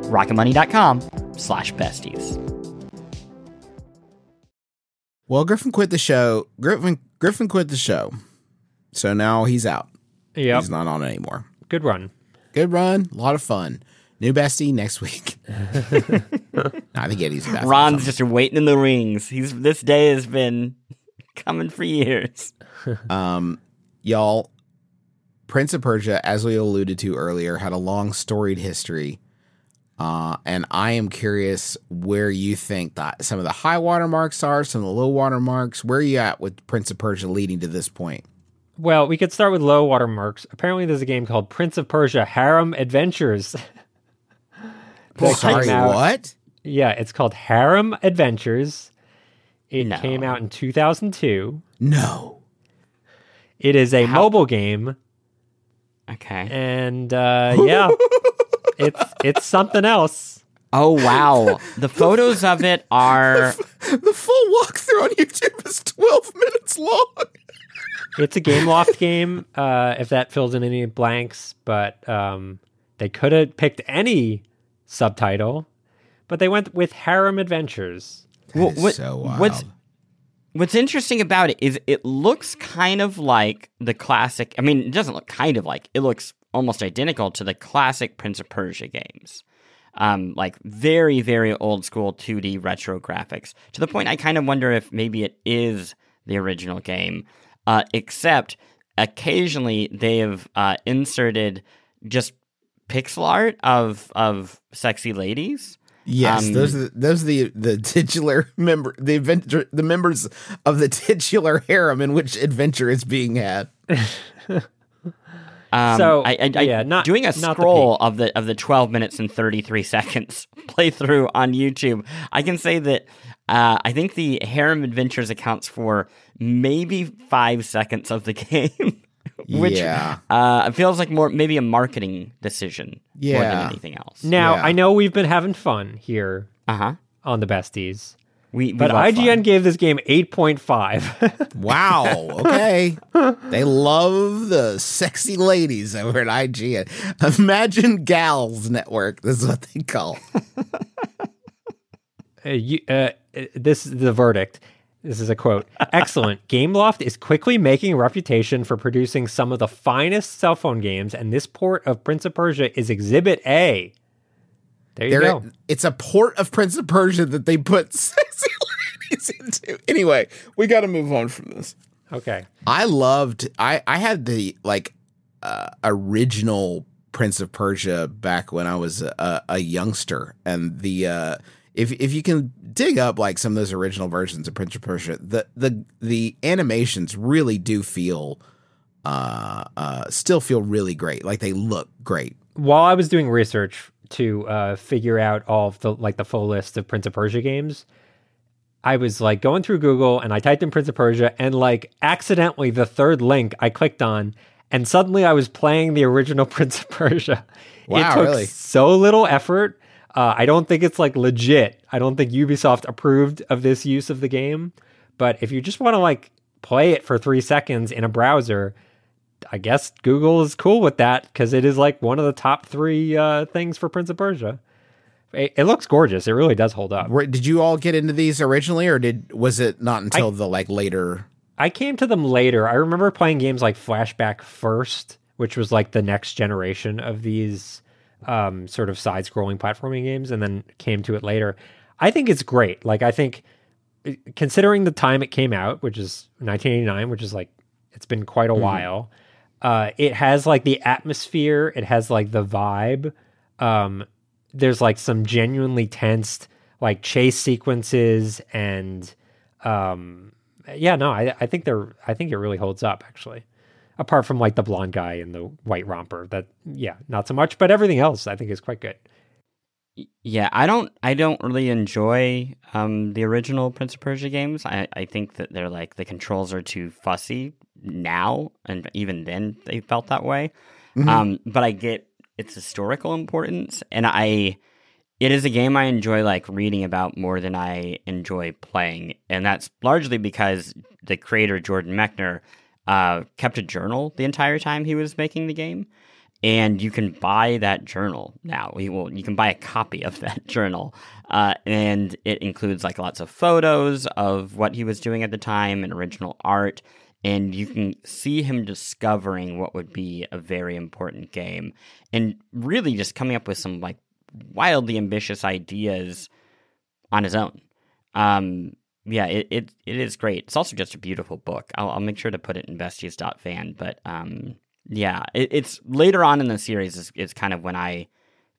rocketmoney.com slash besties. Well, Griffin quit the show. Griffin Griffin quit the show. So now he's out. Yeah. He's not on anymore. Good run. Good run. A lot of fun. New bestie next week. No, I think Eddie's back. Ron's just waiting in the wings. He's this day has been coming for years. um, y'all, Prince of Persia, as we alluded to earlier, had a long storied history. Uh, and I am curious where you think that some of the high water marks are, some of the low water marks. Where are you at with Prince of Persia leading to this point? Well, we could start with low water marks. Apparently, there's a game called Prince of Persia: Harem Adventures. Well, sorry, what? Yeah, it's called Harem Adventures. It no. came out in two thousand two. No. It is a How? mobile game. Okay. And uh, yeah. It's it's something else. Oh, wow. The photos of it are... The, the full walkthrough on YouTube is twelve minutes long. It's a Gameloft game, uh, if that fills in any blanks. But um, they could have picked any subtitle, but they went with Harem Adventures. Well, what, so wild. What's, what's interesting about it is it looks kind of like the classic... I mean, it doesn't look kind of like... It looks... almost identical to the classic Prince of Persia games. Um, like very, very old school two D retro graphics. To the point I kind of wonder if maybe it is the original game. Uh, except occasionally they have uh, inserted just pixel art of of sexy ladies. Yes, um, those are the, those are the, the titular member the adventure, the members of the titular harem in which adventure is being had. Um, so I, I, I, yeah, not doing a not scroll the of the of the twelve minutes and thirty-three seconds playthrough on YouTube. I can say that uh, I think the Harem Adventures accounts for maybe five seconds of the game, which yeah. uh, feels like more maybe a marketing decision yeah. more than anything else. Now yeah. I know we've been having fun here uh-huh. on the Besties, we, we but I G N fun. gave this game eight point five. Wow. Okay. They love the sexy ladies over at I G N. Imagine Gals Network. This is what they call. uh, you, uh, this is the verdict. This is a quote. Excellent. Gameloft is quickly making a reputation for producing some of the finest cell phone games, and this port of Prince of Persia is Exhibit A. There you there, go. It's a port of Prince of Persia that they put sexy ladies into. Anyway, we got to move on from this. Okay. I loved, I, I had the, like, uh, original Prince of Persia back when I was a, a youngster, and the, uh, If if you can dig up like some of those original versions of Prince of Persia, the the the animations really do feel, uh, uh, still feel really great. Like they look great. While I was doing research to uh, figure out all of the like the full list of Prince of Persia games, I was like going through Google and I typed in Prince of Persia and like accidentally the third link I clicked on and suddenly I was playing the original Prince of Persia. Wow, it took really? so little effort. Uh, I don't think it's like legit. I don't think Ubisoft approved of this use of the game. But if you just want to like play it for three seconds in a browser, I guess Google is cool with that because it is like one of the top three uh, things for Prince of Persia. It, it looks gorgeous. It really does hold up. Did you all get into these originally, or did was it not until I, the like later? I came to them later. I remember playing games like Flashback first, which was like the next generation of these um sort of side-scrolling platforming games, and then came to it later. I think it's great. Like, I think considering the time it came out, which is nineteen eighty-nine, which is like, it's been quite a mm-hmm. while, uh it has like the atmosphere, it has like the vibe. Um there's like some genuinely tensed like chase sequences, and um yeah no I, I think they're I think it really holds up, actually. Apart from like the blonde guy in the white romper, that yeah, not so much, but everything else I think is quite good. Yeah, I don't, I don't really enjoy um, the original Prince of Persia games. I, I think that they're like the controls are too fussy now, and even then they felt that way. Mm-hmm. Um, but I get its historical importance, and I, it is a game I enjoy like reading about more than I enjoy playing, and that's largely because the creator Jordan Mechner Uh, kept a journal the entire time he was making the game, and you can buy that journal now. You, will, you can buy a copy of that journal, uh, and it includes like lots of photos of what he was doing at the time and original art, and you can see him discovering what would be a very important game and really just coming up with some like wildly ambitious ideas on his own. Um, Yeah, it, it it is great. It's also just a beautiful book. I'll, I'll make sure to put it in besties dot fan. But um, yeah, it, it's later on in the series is, is kind of when I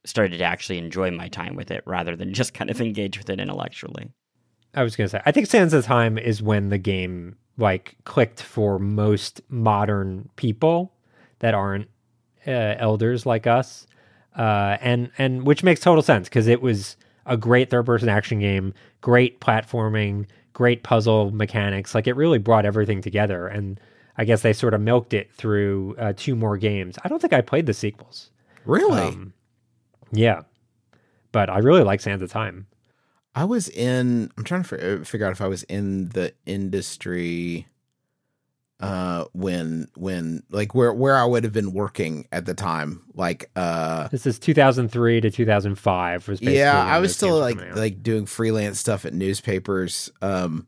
started to actually enjoy my time with it rather than just kind of engage with it intellectually. I was going to say, I think Sands of Time is when the game like clicked for most modern people that aren't uh, elders like us, uh, and and which makes total sense because it was a great third-person action game, great platforming, great puzzle mechanics. Like, it really brought everything together, and I guess they sort of milked it through uh, two more games. I don't think I played the sequels. Really? Um, yeah. But I really like Sands of Time. I was in... I'm trying to f- figure out if I was in the industry uh, when... when like, where, where I would have been working at the time. Like... Uh, this is two thousand three to two thousand five. Was basically yeah, I was still, like, like doing freelance stuff at newspapers. Um,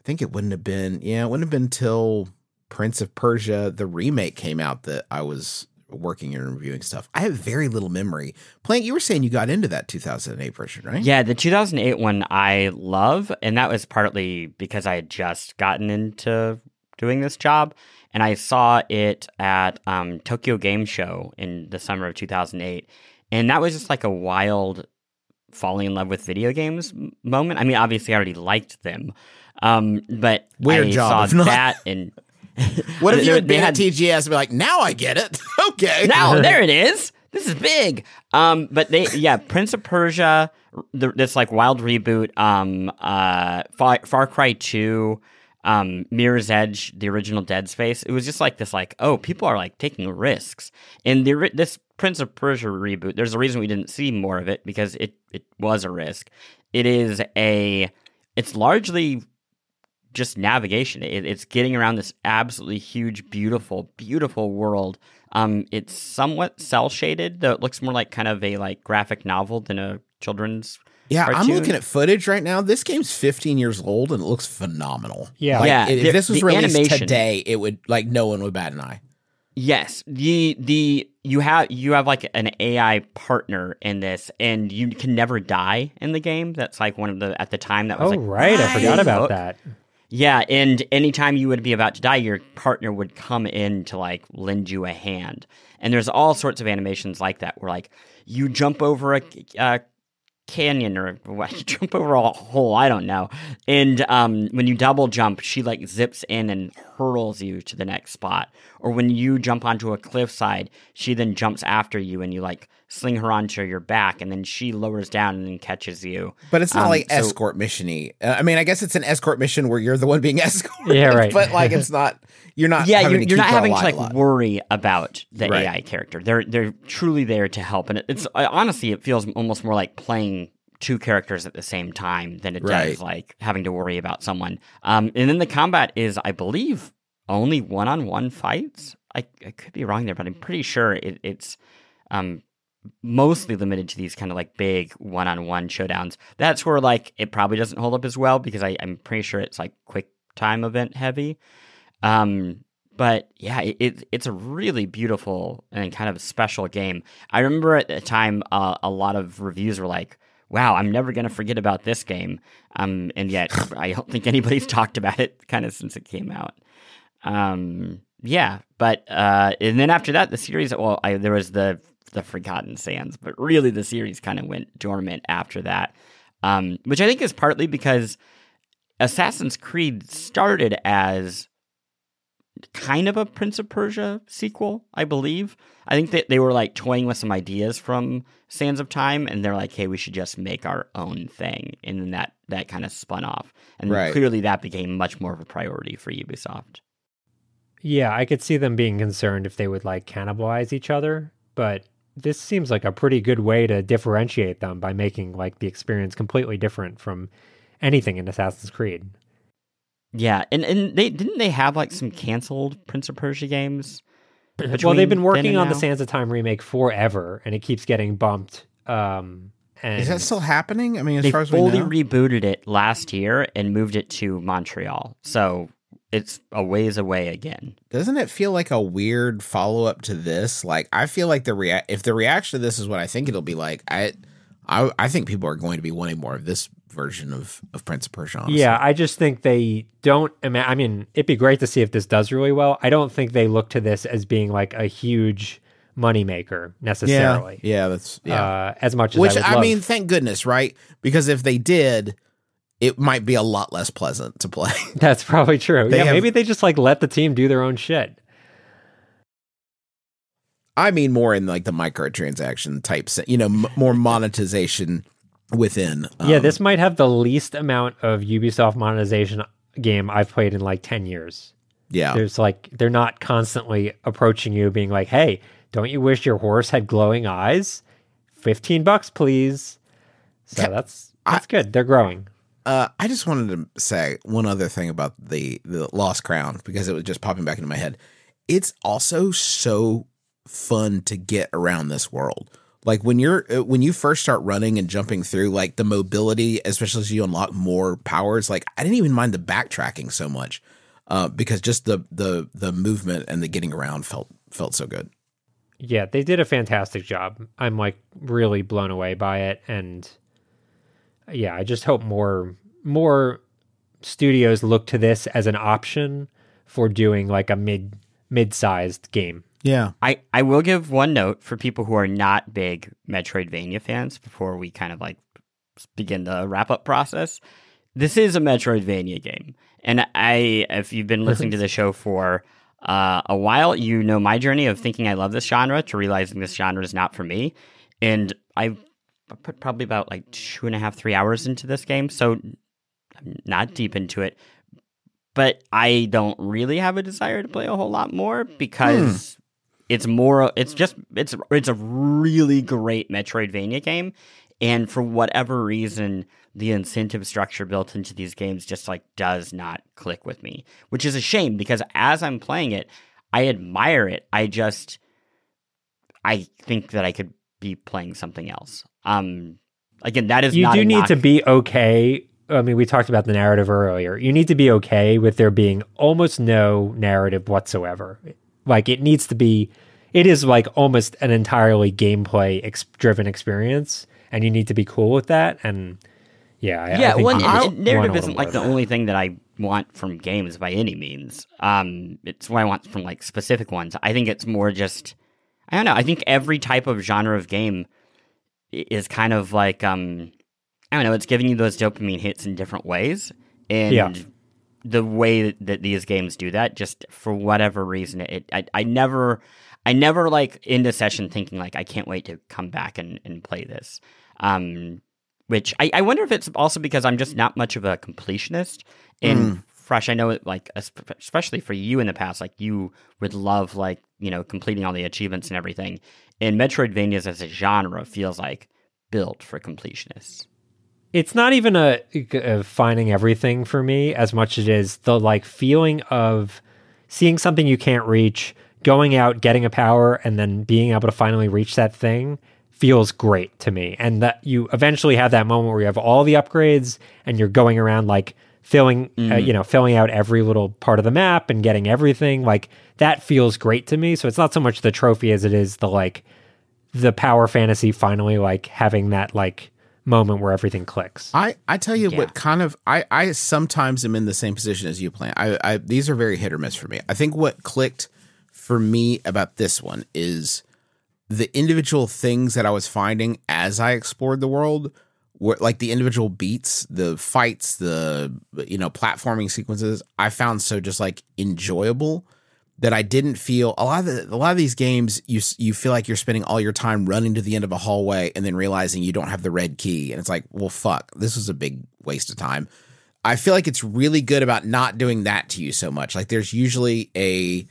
I think it wouldn't have been... Yeah, it wouldn't have been till Prince of Persia, the remake, came out that I was working and reviewing stuff. I have very little memory. Plank, you were saying you got into that two thousand eight version, right? Yeah, the two thousand eight one I love, and that was partly because I had just gotten into doing this job, and I saw it at um, Tokyo Game Show in the summer of two thousand eight, and that was just like a wild falling in love with video games moment. I mean, obviously, I already liked them, um, but Weird I job, saw that and... What if you had been at T G S and be like, now I get it. Okay. Now, there it is. This is big. Um, but they, yeah, Prince of Persia, the, this like wild reboot, um, uh, Far, Far Cry two, um, Mirror's Edge, the original Dead Space. It was just like this, like, oh, people are like taking risks. And the, this Prince of Persia reboot, there's a reason we didn't see more of it because it, it was a risk. It is a, it's largely just navigation. It, it's getting around this absolutely huge, beautiful, beautiful world. Um, it's somewhat cel shaded, though it looks more like kind of a like graphic novel than a children's Yeah, cartoon. I'm looking at footage right now. This game's fifteen years old and it looks phenomenal. Yeah. Like, yeah. If the, this was released animation. today, it would, like, no one would bat an eye. Yes. The the you have you have like an A I partner in this, and you can never die in the game. That's like one of the at the time that was oh, like, right. I forgot about look. that. Yeah, and anytime you would be about to die, your partner would come in to, like, lend you a hand. And there's all sorts of animations like that where, like, you jump over a, a canyon or you jump over a hole, I don't know. And um, when you double jump, she, like, zips in and hurls you to the next spot. Or when you jump onto a cliffside, she then jumps after you and you, like, sling her onto your back, and then she lowers down and then catches you. But it's not um, like so, escort mission-y. Uh, I mean, I guess it's an escort mission where you're the one being escorted. Yeah, right. But like, it's not. You're not. Yeah, having you're, to you're not having to like worry about the right. A I character. They're they're truly there to help, and it, it's honestly it feels almost more like playing two characters at the same time than it right. does like having to worry about someone. Um, and then the combat is, I believe, only one-on-one fights. I, I could be wrong there, but I'm pretty sure it, it's. Um, mostly limited to these kind of like big one-on-one showdowns. That's where like it probably doesn't hold up as well because I, I'm pretty sure it's like quick time event heavy. Um, but yeah, it, it it's a really beautiful and kind of special game. I remember at the time uh, a lot of reviews were like, wow, I'm never going to forget about this game. Um, and yet I don't think anybody's talked about it kind of since it came out. Um, yeah, but uh, and then after that, the series, well, I, there was the The Forgotten Sands, but really the series kind of went dormant after that, um, which I think is partly because Assassin's Creed started as kind of a Prince of Persia sequel, I believe. I think that they were like toying with some ideas from Sands of Time, and they're like, hey, we should just make our own thing, and then that, that kind of spun off, and right. clearly that became much more of a priority for Ubisoft. Yeah, I could see them being concerned if they would like cannibalize each other, but this seems like a pretty good way to differentiate them by making like the experience completely different from anything in Assassin's Creed. Yeah, and, and they didn't they have like some canceled Prince of Persia games? Well, they've been working on now? the Sands of Time remake forever, and it keeps getting bumped. Um, and Is that still happening? I mean, as they far as we know, they fully rebooted it last year and moved it to Montreal. So it's a ways away again. Doesn't it feel like a weird follow-up to this? Like, I feel like the rea- if the reaction to this is what I think it'll be like, I I, I think people are going to be wanting more of this version of, of Prince of Persia, honestly. Yeah, I just think they don't... I mean, it'd be great to see if this does really well. I don't think they look to this as being, like, a huge moneymaker, necessarily. Yeah, yeah that's... Yeah. Uh, as much as Which, I would I love. mean, thank goodness, right? Because if they did... it might be a lot less pleasant to play. That's probably true. They yeah, have, maybe they just like let the team do their own shit. I mean, more in like the microtransaction type, you know, m- more monetization within. Um, yeah, this might have the least amount of Ubisoft monetization game I've played in like ten years. Yeah. There's like, they're not constantly approaching you being like, hey, don't you wish your horse had glowing eyes? fifteen bucks, please. So yeah, that's, that's I, good. They're growing. Uh, I just wanted to say one other thing about the, the Lost Crown, because it was just popping back into my head. It's also so fun to get around this world. Like when you're when you first start running and jumping through, like the mobility, especially as you unlock more powers. Like I didn't even mind the backtracking so much uh, because just the the the movement and the getting around felt felt so good. Yeah, they did a fantastic job. I'm like really blown away by it, and. Yeah, I just hope more more studios look to this as an option for doing like a mid mid-sized game. Yeah. I, I will give one note for people who are not big Metroidvania fans before we kind of like begin the wrap-up process. This is a Metroidvania game. And I, if you've been listening to the show for uh, a while, you know my journey of thinking I love this genre to realizing this genre is not for me. And I've I put probably about like two and a half, three hours into this game, so I'm not deep into it. But I don't really have a desire to play a whole lot more because hmm. it's more, it's just, it's it's a really great Metroidvania game. And for whatever reason, the incentive structure built into these games just like does not click with me, which is a shame because as I'm playing it, I admire it. I just, I think that I could be playing something else. Um, Again, that is you not You do need knock. to be okay. I mean, we talked about the narrative earlier. You need to be okay with there being almost no narrative whatsoever. Like, it needs to be, it is like almost an entirely gameplay ex- driven experience, and you need to be cool with that. And yeah, yeah. I think well, and, and narrative isn't like the that. only thing that I want from games by any means. Um, it's what I want from like specific ones. I think it's more just, I don't know. I think every type of genre of game is kind of like, um, I don't know. It's giving you those dopamine hits in different ways, and yeah. the way that these games do that, just for whatever reason, it I, I never, I never like end a session thinking like I can't wait to come back and, and play this. Um, which I, I wonder if it's also because I'm just not much of a completionist. And mm. Fresh, I know it, like especially for you in the past, like you would love like you know completing all the achievements and everything. And Metroidvanias as a genre feels like built for completionists. It's not even a, a finding everything for me as much as it is the like feeling of seeing something you can't reach, going out, getting a power, and then being able to finally reach that thing feels great to me. And that you eventually have that moment where you have all the upgrades and you're going around like filling, mm-hmm. uh, you know, filling out every little part of the map and getting everything. Like that feels great to me. So it's not so much the trophy as it is the like the power fantasy finally like having that like moment where everything clicks. I, I tell you yeah. what kind of, I, I sometimes am in the same position as you, Plan. I, I these are very hit or miss for me. I think what clicked for me about this one is the individual things that I was finding as I explored the world were like the individual beats, the fights, the, you know, platforming sequences I found so just like enjoyable that I didn't feel a lot of the, a lot of these games, you you feel like you're spending all your time running to the end of a hallway and then realizing you don't have the red key. And it's like, well, fuck, this was a big waste of time. I feel like it's really good about not doing that to you so much. Like there's usually a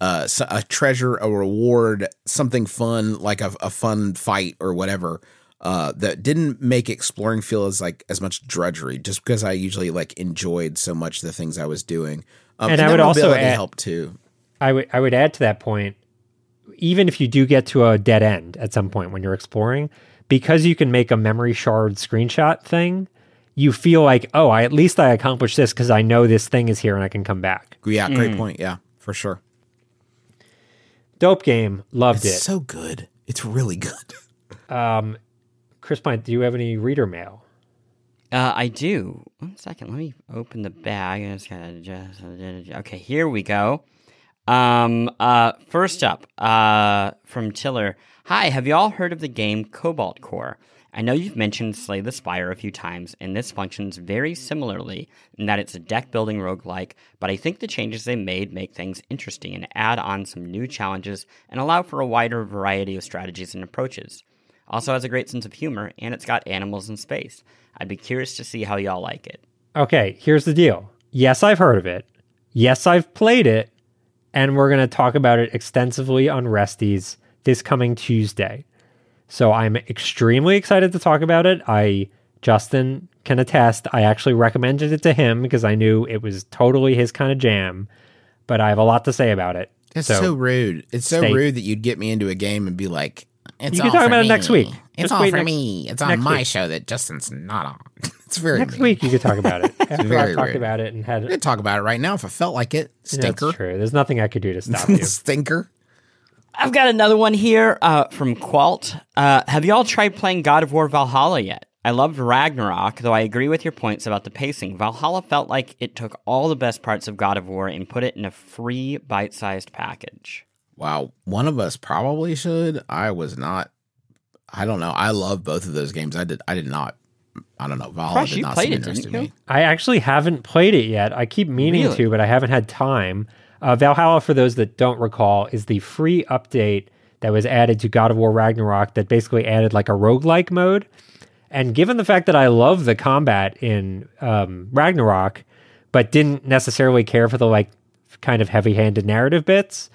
uh, a treasure, a reward, something fun, like a, a fun fight or whatever uh, that didn't make exploring feel as like as much drudgery just because I usually like enjoyed so much the things I was doing. Um, and, and I would also add, help too. I would I would add to that point, even if you do get to a dead end at some point when you're exploring, because you can make a memory shard screenshot thing, you feel like, oh, I at least I accomplished this because I know this thing is here and I can come back. Yeah, great mm. point. Yeah, for sure. Dope game. Loved it's it. It's so good. It's really good. um, Chris Pine, do you have any reader mail? Uh, I do. One second. Let me open the bag. I just gotta adjust. Okay, here we go. Um, uh, first up, uh, from Tiller. Hi, have y'all heard of the game Cobalt Core? I know you've mentioned Slay the Spire a few times, and this functions very similarly in that it's a deck-building roguelike, but I think the changes they made make things interesting and add on some new challenges and allow for a wider variety of strategies and approaches. Also has a great sense of humor, and it's got animals in space. I'd be curious to see how y'all like it. Okay, here's the deal. Yes, I've heard of it. Yes, I've played it. And we're going to talk about it extensively on Resties this coming Tuesday. So I'm extremely excited to talk about it. I, Justin can attest, I actually recommended it to him because I knew it was totally his kind of jam, but I have a lot to say about it. That's so, so rude. It's so stay. rude that you'd get me into a game and be like, it's you all can talk for about me. It next week. It's Just all for next, me. It's on my week. show that Justin's not on. It's very Next rude. week you could talk about it. After I talked rude. about it and had it. I could talk about it right now if I felt like it. Stinker. No, that's true. There's nothing I could do to stop you. Stinker. I've got another one here uh, from Qualt. Uh, have y'all tried playing God of War Valhalla yet? I loved Ragnarok, though I agree with your points about the pacing. Valhalla felt like it took all the best parts of God of War and put it in a free bite-sized package. Wow. One of us probably should. I was not. I don't know. I love both of those games. I did. I did not. I don't know. Valhalla Fresh, did not seem interesting to me. I actually haven't played it yet. I keep meaning really? to, but I haven't had time. Uh, Valhalla, for those that don't recall, is the free update that was added to God of War Ragnarok that basically added like a roguelike mode. And given the fact that I love the combat in um, Ragnarok, but didn't necessarily care for the like kind of heavy-handed narrative bits,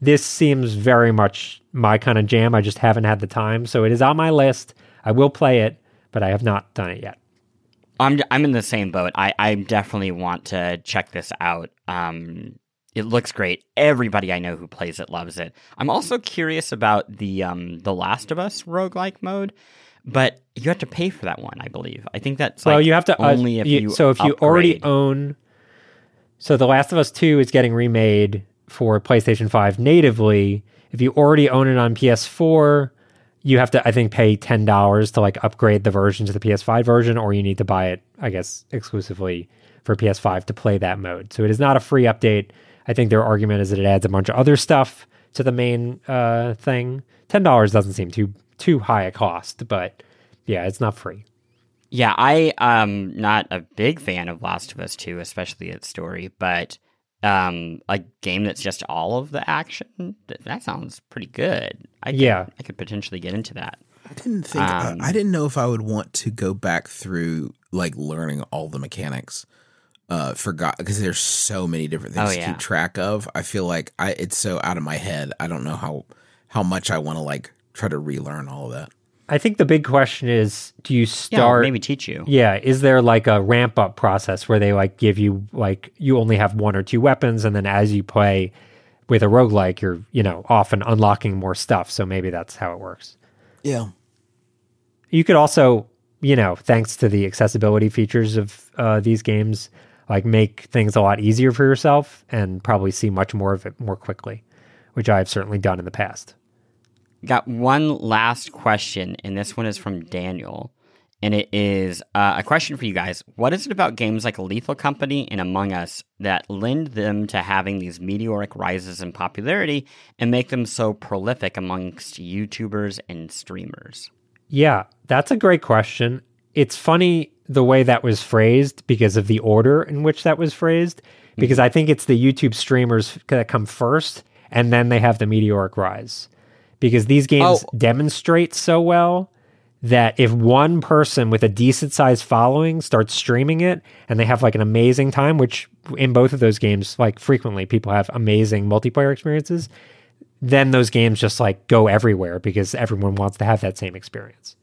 this seems very much my kind of jam. I just haven't had the time. So it is on my list. I will play it, but I have not done it yet. I'm I'm in the same boat. I, I definitely want to check this out. Um It looks great. Everybody I know who plays it loves it. I'm also curious about the um, The Last of Us roguelike mode, But you have to pay for that one, I believe. I think that's well, like you have to, only uh, if you, you So if upgrade. you already own... So The Last of Us two is getting remade for PlayStation five natively. If you already own it on P S four, you have to, I think, pay ten dollars to like upgrade the version to the P S five version, or you need to buy it, I guess, exclusively for P S five to play that mode. So it is not a free update. I think their argument is that it adds a bunch of other stuff to the main uh, thing. ten dollars doesn't seem too too high a cost, but yeah, it's not free. Yeah, I am not a big fan of Last of Us two, especially its story, but um, a game that's just all of the action, that, that sounds pretty good. I could, yeah. I could potentially get into that. I didn't think, um, I, I didn't know if I would want to go back through like learning all the mechanics. Uh, forgot because there's so many different things oh, yeah. to keep track of. I feel like I it's so out of my head. I don't know how how much I want to like try to relearn all of that. I think the big question is, do you start... Yeah, maybe teach you. Yeah, is there like a ramp-up process where they like give you, like, you only have one or two weapons, and then as you play with a roguelike, you're, you know, often unlocking more stuff, so maybe that's how it works. Yeah. You could also, you know, thanks to the accessibility features of uh, these games, like, make things a lot easier for yourself and probably see much more of it more quickly, which I've certainly done in the past. Got one last question, and this one is from Daniel, and it is uh, a question for you guys. What is it about games like Lethal Company and Among Us that lend them to having these meteoric rises in popularity and make them so prolific amongst YouTubers and streamers? Yeah, that's a great question. It's funny the way that was phrased because of the order in which that was phrased, because I think it's the YouTube streamers that come first, and then they have the meteoric rise. Because these games oh. demonstrate so well that if one person with a decent-sized following starts streaming it and they have, like, an amazing time, which in both of those games, like, frequently people have amazing multiplayer experiences, then those games just, like, go everywhere because everyone wants to have that same experience.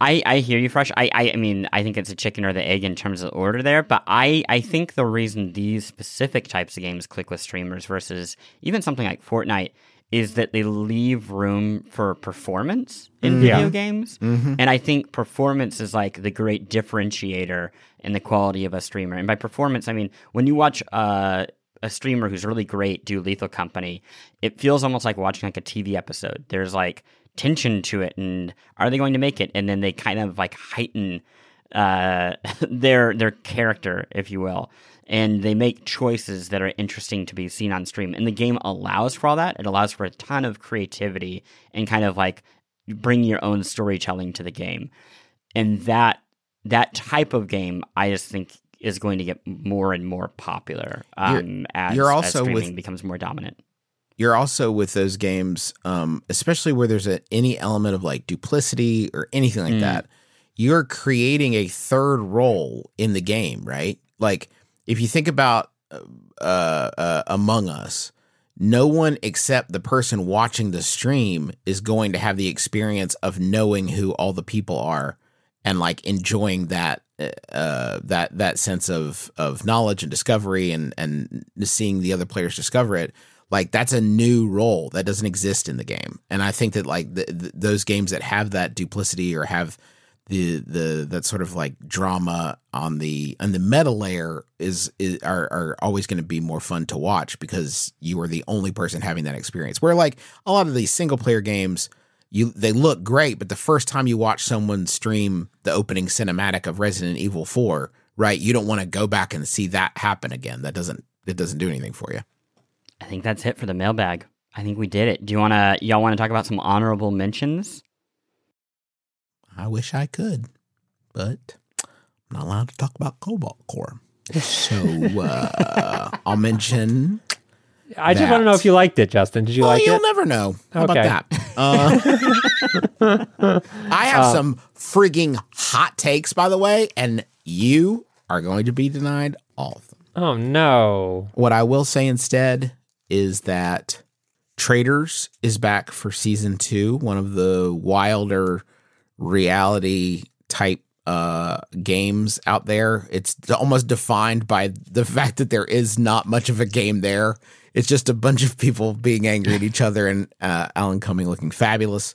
I, I hear you, Fresh. I, I, I mean, I think it's a chicken or the egg in terms of the order there, but I, I think the reason these specific types of games click with streamers versus even something like Fortnite is that they leave room for performance in yeah. video games. Mm-hmm. And I think performance is like the great differentiator in the quality of a streamer. And by performance, I mean, when you watch uh, a streamer who's really great do Lethal Company, it feels almost like watching like a T V episode. There's like tension to it, and are they going to make it? And then they kind of like heighten uh, their their character, if you will. And they make choices that are interesting to be seen on stream. And the game allows for all that. It allows for a ton of creativity and kind of like bring your own storytelling to the game. And that that type of game, I just think, is going to get more and more popular um, you're, as, you're also as streaming with, becomes more dominant. You're also with those games, um, especially where there's a, any element of like duplicity or anything like mm. that, you're creating a third role in the game, right? Like... If you think about uh, uh, Among Us, no one except the person watching the stream is going to have the experience of knowing who all the people are and like enjoying that uh, that that sense of of knowledge and discovery and and seeing the other players discover it. Like that's a new role that doesn't exist in the game, and I think that like the, the, those games that have that duplicity or have The, the that sort of like drama on the on the meta layer is, is are are always going to be more fun to watch because you are the only person having that experience. Where like a lot of these single player games, you they look great, but the first time you watch someone stream the opening cinematic of Resident Evil four, right? You don't want to go back and see that happen again. That doesn't it doesn't do anything for you. I think that's it for the mailbag. I think we did it. Do you want to y'all want to talk about some honorable mentions? I wish I could, but I'm not allowed to talk about Cobalt Core. So uh, I'll mention I that. Just want to know if you liked it, Justin. Did you well, like you'll it? You'll never know. How okay. about that? Uh, I have uh, some frigging hot takes, by the way, and you are going to be denied all of them. Oh, no. What I will say instead is that Traders is back for season two, one of the wilder reality type uh games out there. It's almost defined by the fact that there is not much of a game there. It's just a bunch of people being angry at each other and uh Alan Cumming looking fabulous.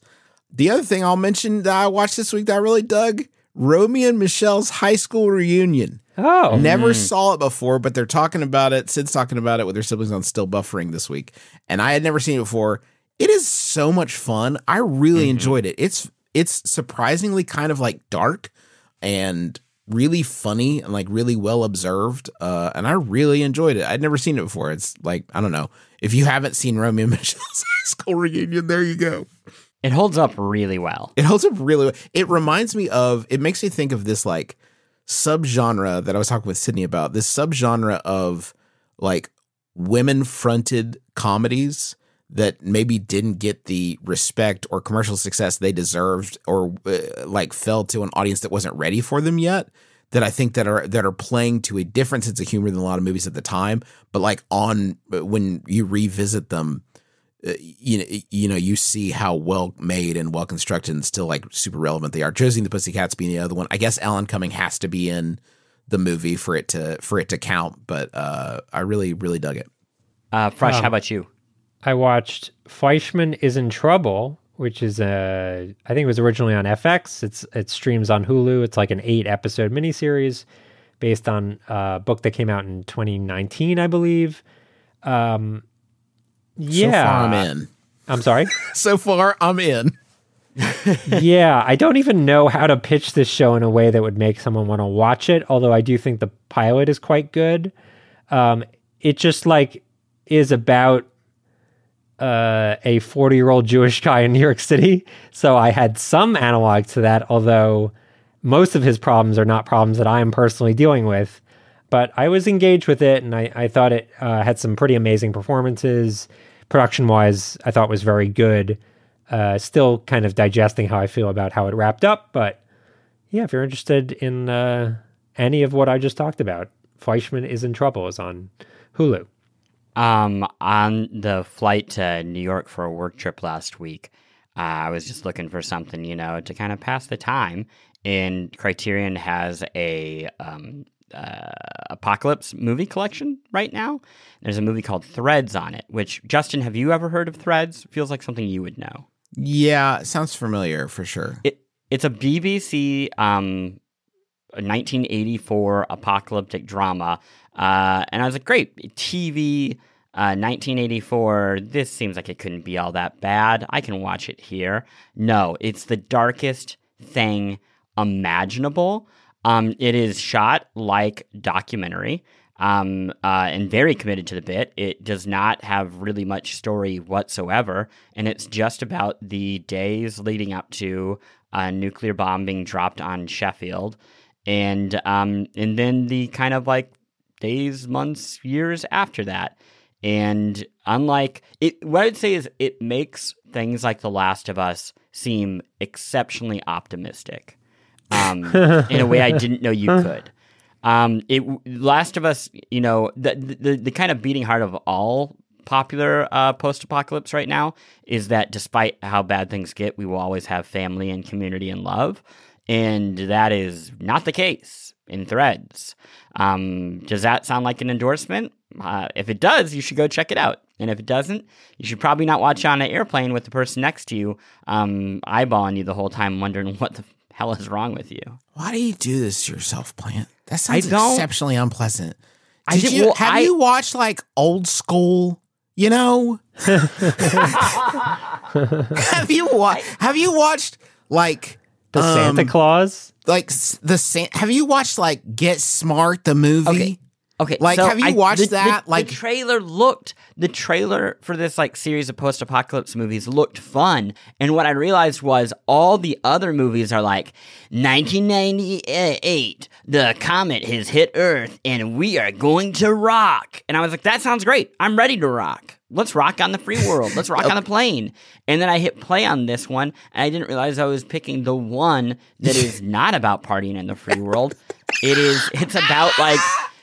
The other thing I'll mention that I watched this week that I really dug, Romeo and Michelle's high school reunion. Oh, never mm. saw it before, but they're talking about it. Sid's talking about it with their siblings on Still Buffering this week. And I had never seen it before. It is so much fun. I really mm-hmm. enjoyed it. It's, it's surprisingly kind of like dark and really funny and like really well observed. Uh, and I really enjoyed it. I'd never seen it before. It's like, I don't know if you haven't seen Romeo and Michelle's high school reunion, there you go. It holds up really well. It holds up really well. It reminds me of, it makes me think of this like subgenre that I was talking with Sydney about, this subgenre of like women fronted comedies that maybe didn't get the respect or commercial success they deserved, or uh, like fell to an audience that wasn't ready for them yet, that I think that are that are playing to a different sense of humor than a lot of movies at the time. But like on when you revisit them, uh, you know, you know, you see how well made and well constructed and still like super relevant they are. Josie and the Pussycats being the other one. I guess Alan Cumming has to be in the movie for it to for it to count. But uh, I really, really dug it. Uh, Fresh, um, how about you? I watched Fleischman is in Trouble, which is, a, I think it was originally on F X. It's It streams on Hulu. It's like an eight-episode miniseries based on a book that came out in twenty nineteen, I believe. Um, yeah. So far, I'm in. I'm sorry? So far, I'm in. Yeah, I don't even know how to pitch this show in a way that would make someone want to watch it, although I do think the pilot is quite good. Um, it just, like, is about... Uh, a forty-year-old Jewish guy in New York City. So I had some analog to that, although most of his problems are not problems that I am personally dealing with. But I was engaged with it, and I, I thought it uh, had some pretty amazing performances. Production-wise, I thought was very good. Uh, still kind of digesting how I feel about how it wrapped up. But yeah, if you're interested in uh, any of what I just talked about, Fleischman is in Trouble is on Hulu. Um, on the flight to New York for a work trip last week, uh, I was just looking for something, you know, to kind of pass the time. And Criterion has a um uh, apocalypse movie collection right now. There's a movie called Threads on it, which, Justin, have you ever heard of Threads? Feels like something you would know. Yeah, it sounds familiar for sure. It it's a B B C um nineteen eighty-four apocalyptic drama. Uh, and I was like, great, T V, uh, nineteen eighty-four, this seems like it couldn't be all that bad. I can watch it here. No, it's the darkest thing imaginable. Um, it is shot like documentary, um, uh, and very committed to the bit. It does not have really much story whatsoever, and it's just about the days leading up to a nuclear bomb being dropped on Sheffield, and um, and then the kind of like days, months, years after that. And unlike it, what I'd say is it makes things like The Last of Us seem exceptionally optimistic um, in a way I didn't know you could. Um, it Last of Us, you know, the the, the kind of beating heart of all popular uh, post-apocalypse right now is that despite how bad things get, we will always have family and community and love. And that is not the case in Threads. Um, does that sound like an endorsement? Uh, if it does, you should go check it out. And if it doesn't, you should probably not watch it on an airplane with the person next to you um, eyeballing you the whole time, wondering what the hell is wrong with you. Why do you do this to yourself, Plant? That sounds exceptionally unpleasant. Did I did, you, well, have I, you watched like Old School? You know, have you wa- Have you watched like? The Santa um, Claus, like the San- have you watched like Get Smart the movie? Okay, okay. Like so have you I, watched the, that? The, like the trailer looked the trailer for this like series of post-apocalypse movies looked fun, and what I realized was all the other movies are like nineteen ninety-eight, the comet has hit Earth, and we are going to rock. And I was like, that sounds great. I'm ready to rock. Let's rock on the free world. Let's rock okay. on the plane. And then I hit play on this one, and I didn't realize I was picking the one that is not about partying in the free world. It is. It's about, like,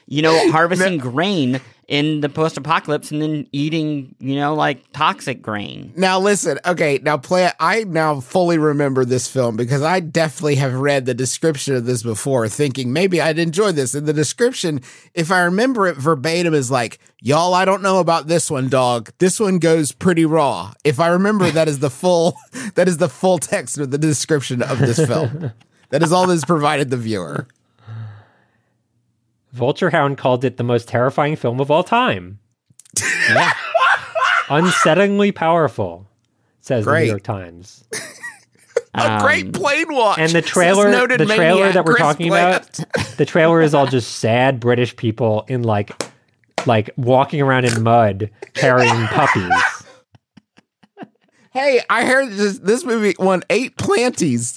you know, harvesting grain in the post-apocalypse and then eating, you know, like toxic grain. Now, listen. Okay, now play it. I now fully remember this film because I definitely have read the description of this before thinking maybe I'd enjoy this. And the description, if I remember it verbatim, is like, y'all, I don't know about this one, dog. This one goes pretty raw. If I remember, that is the full, that is the full text of the description of this film. That is all that's provided the viewer. Vulture Hound called it the most terrifying film of all time. Yeah. Unsettlingly powerful, says great. The New York Times. A um, great plane watch. And the trailer, the trailer that we're Chris talking Platt. about, the trailer is all just sad British people in like, like walking around in mud carrying puppies. Hey, I heard this, this movie won eight planties.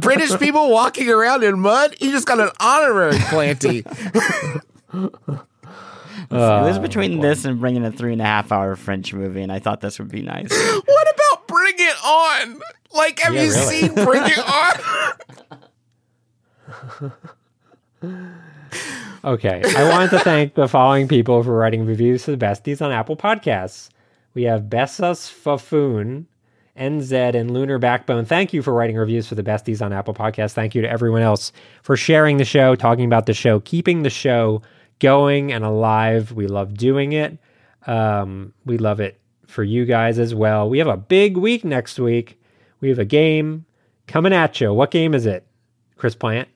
British people walking around in mud? You just got an honorary planty. Uh, it was between this and bringing a three and a half hour French movie, and I thought this would be nice. What about Bring It On? Like, have yeah, you really? seen Bring It On? Okay, I wanted to thank the following people for writing reviews to The Besties on Apple Podcasts. We have Bessas Fafoon, N Z, and Lunar Backbone. Thank you for writing reviews for The Besties on Apple Podcasts. Thank you to everyone else for sharing the show, talking about the show, keeping the show going and alive. We love doing it. Um, we love it for you guys as well. We have a big week next week. We have a game coming at you. What game is it, Chris Plant?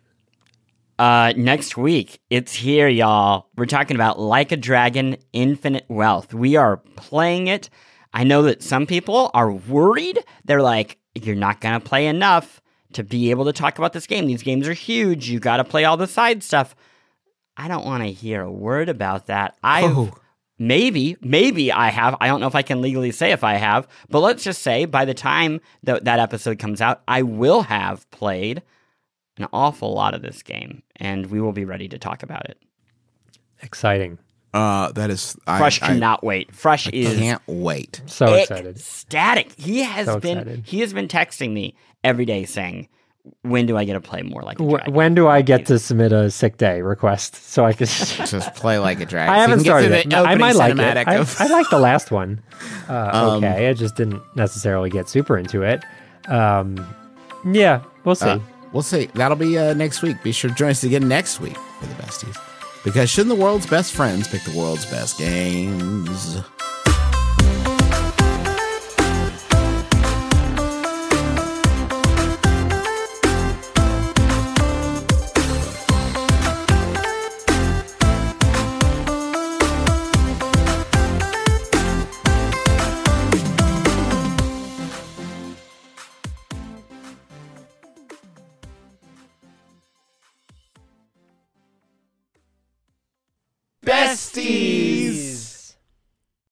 Uh, next week, it's here, y'all. We're talking about Like a Dragon, Infinite Wealth. We are playing it. I know that some people are worried. They're like, you're not going to play enough to be able to talk about this game. These games are huge. You got to play all the side stuff. I don't want to hear a word about that. I oh. Maybe, maybe I have. I don't know if I can legally say if I have, but let's just say by the time th- that episode comes out, I will have played an awful lot of this game, and we will be ready to talk about it. Exciting. Uh, that is... Fresh I, cannot I, wait. Fresh I is... can't wait. So excited. Ecstatic. He has so been... Excited. He has been texting me every day saying, when do I get to play more Like a Dragon? When do I get to submit a sick day request so I can... Just play Like a Dragon. I haven't so started it. No, I might like it. I, I liked the last one. Uh, um, okay. I just didn't necessarily get super into it. Um, yeah, we'll see. Uh, We'll see. That'll be uh, next week. Be sure to join us again next week for The Besties. Because shouldn't the world's best friends pick the world's best games? Besties!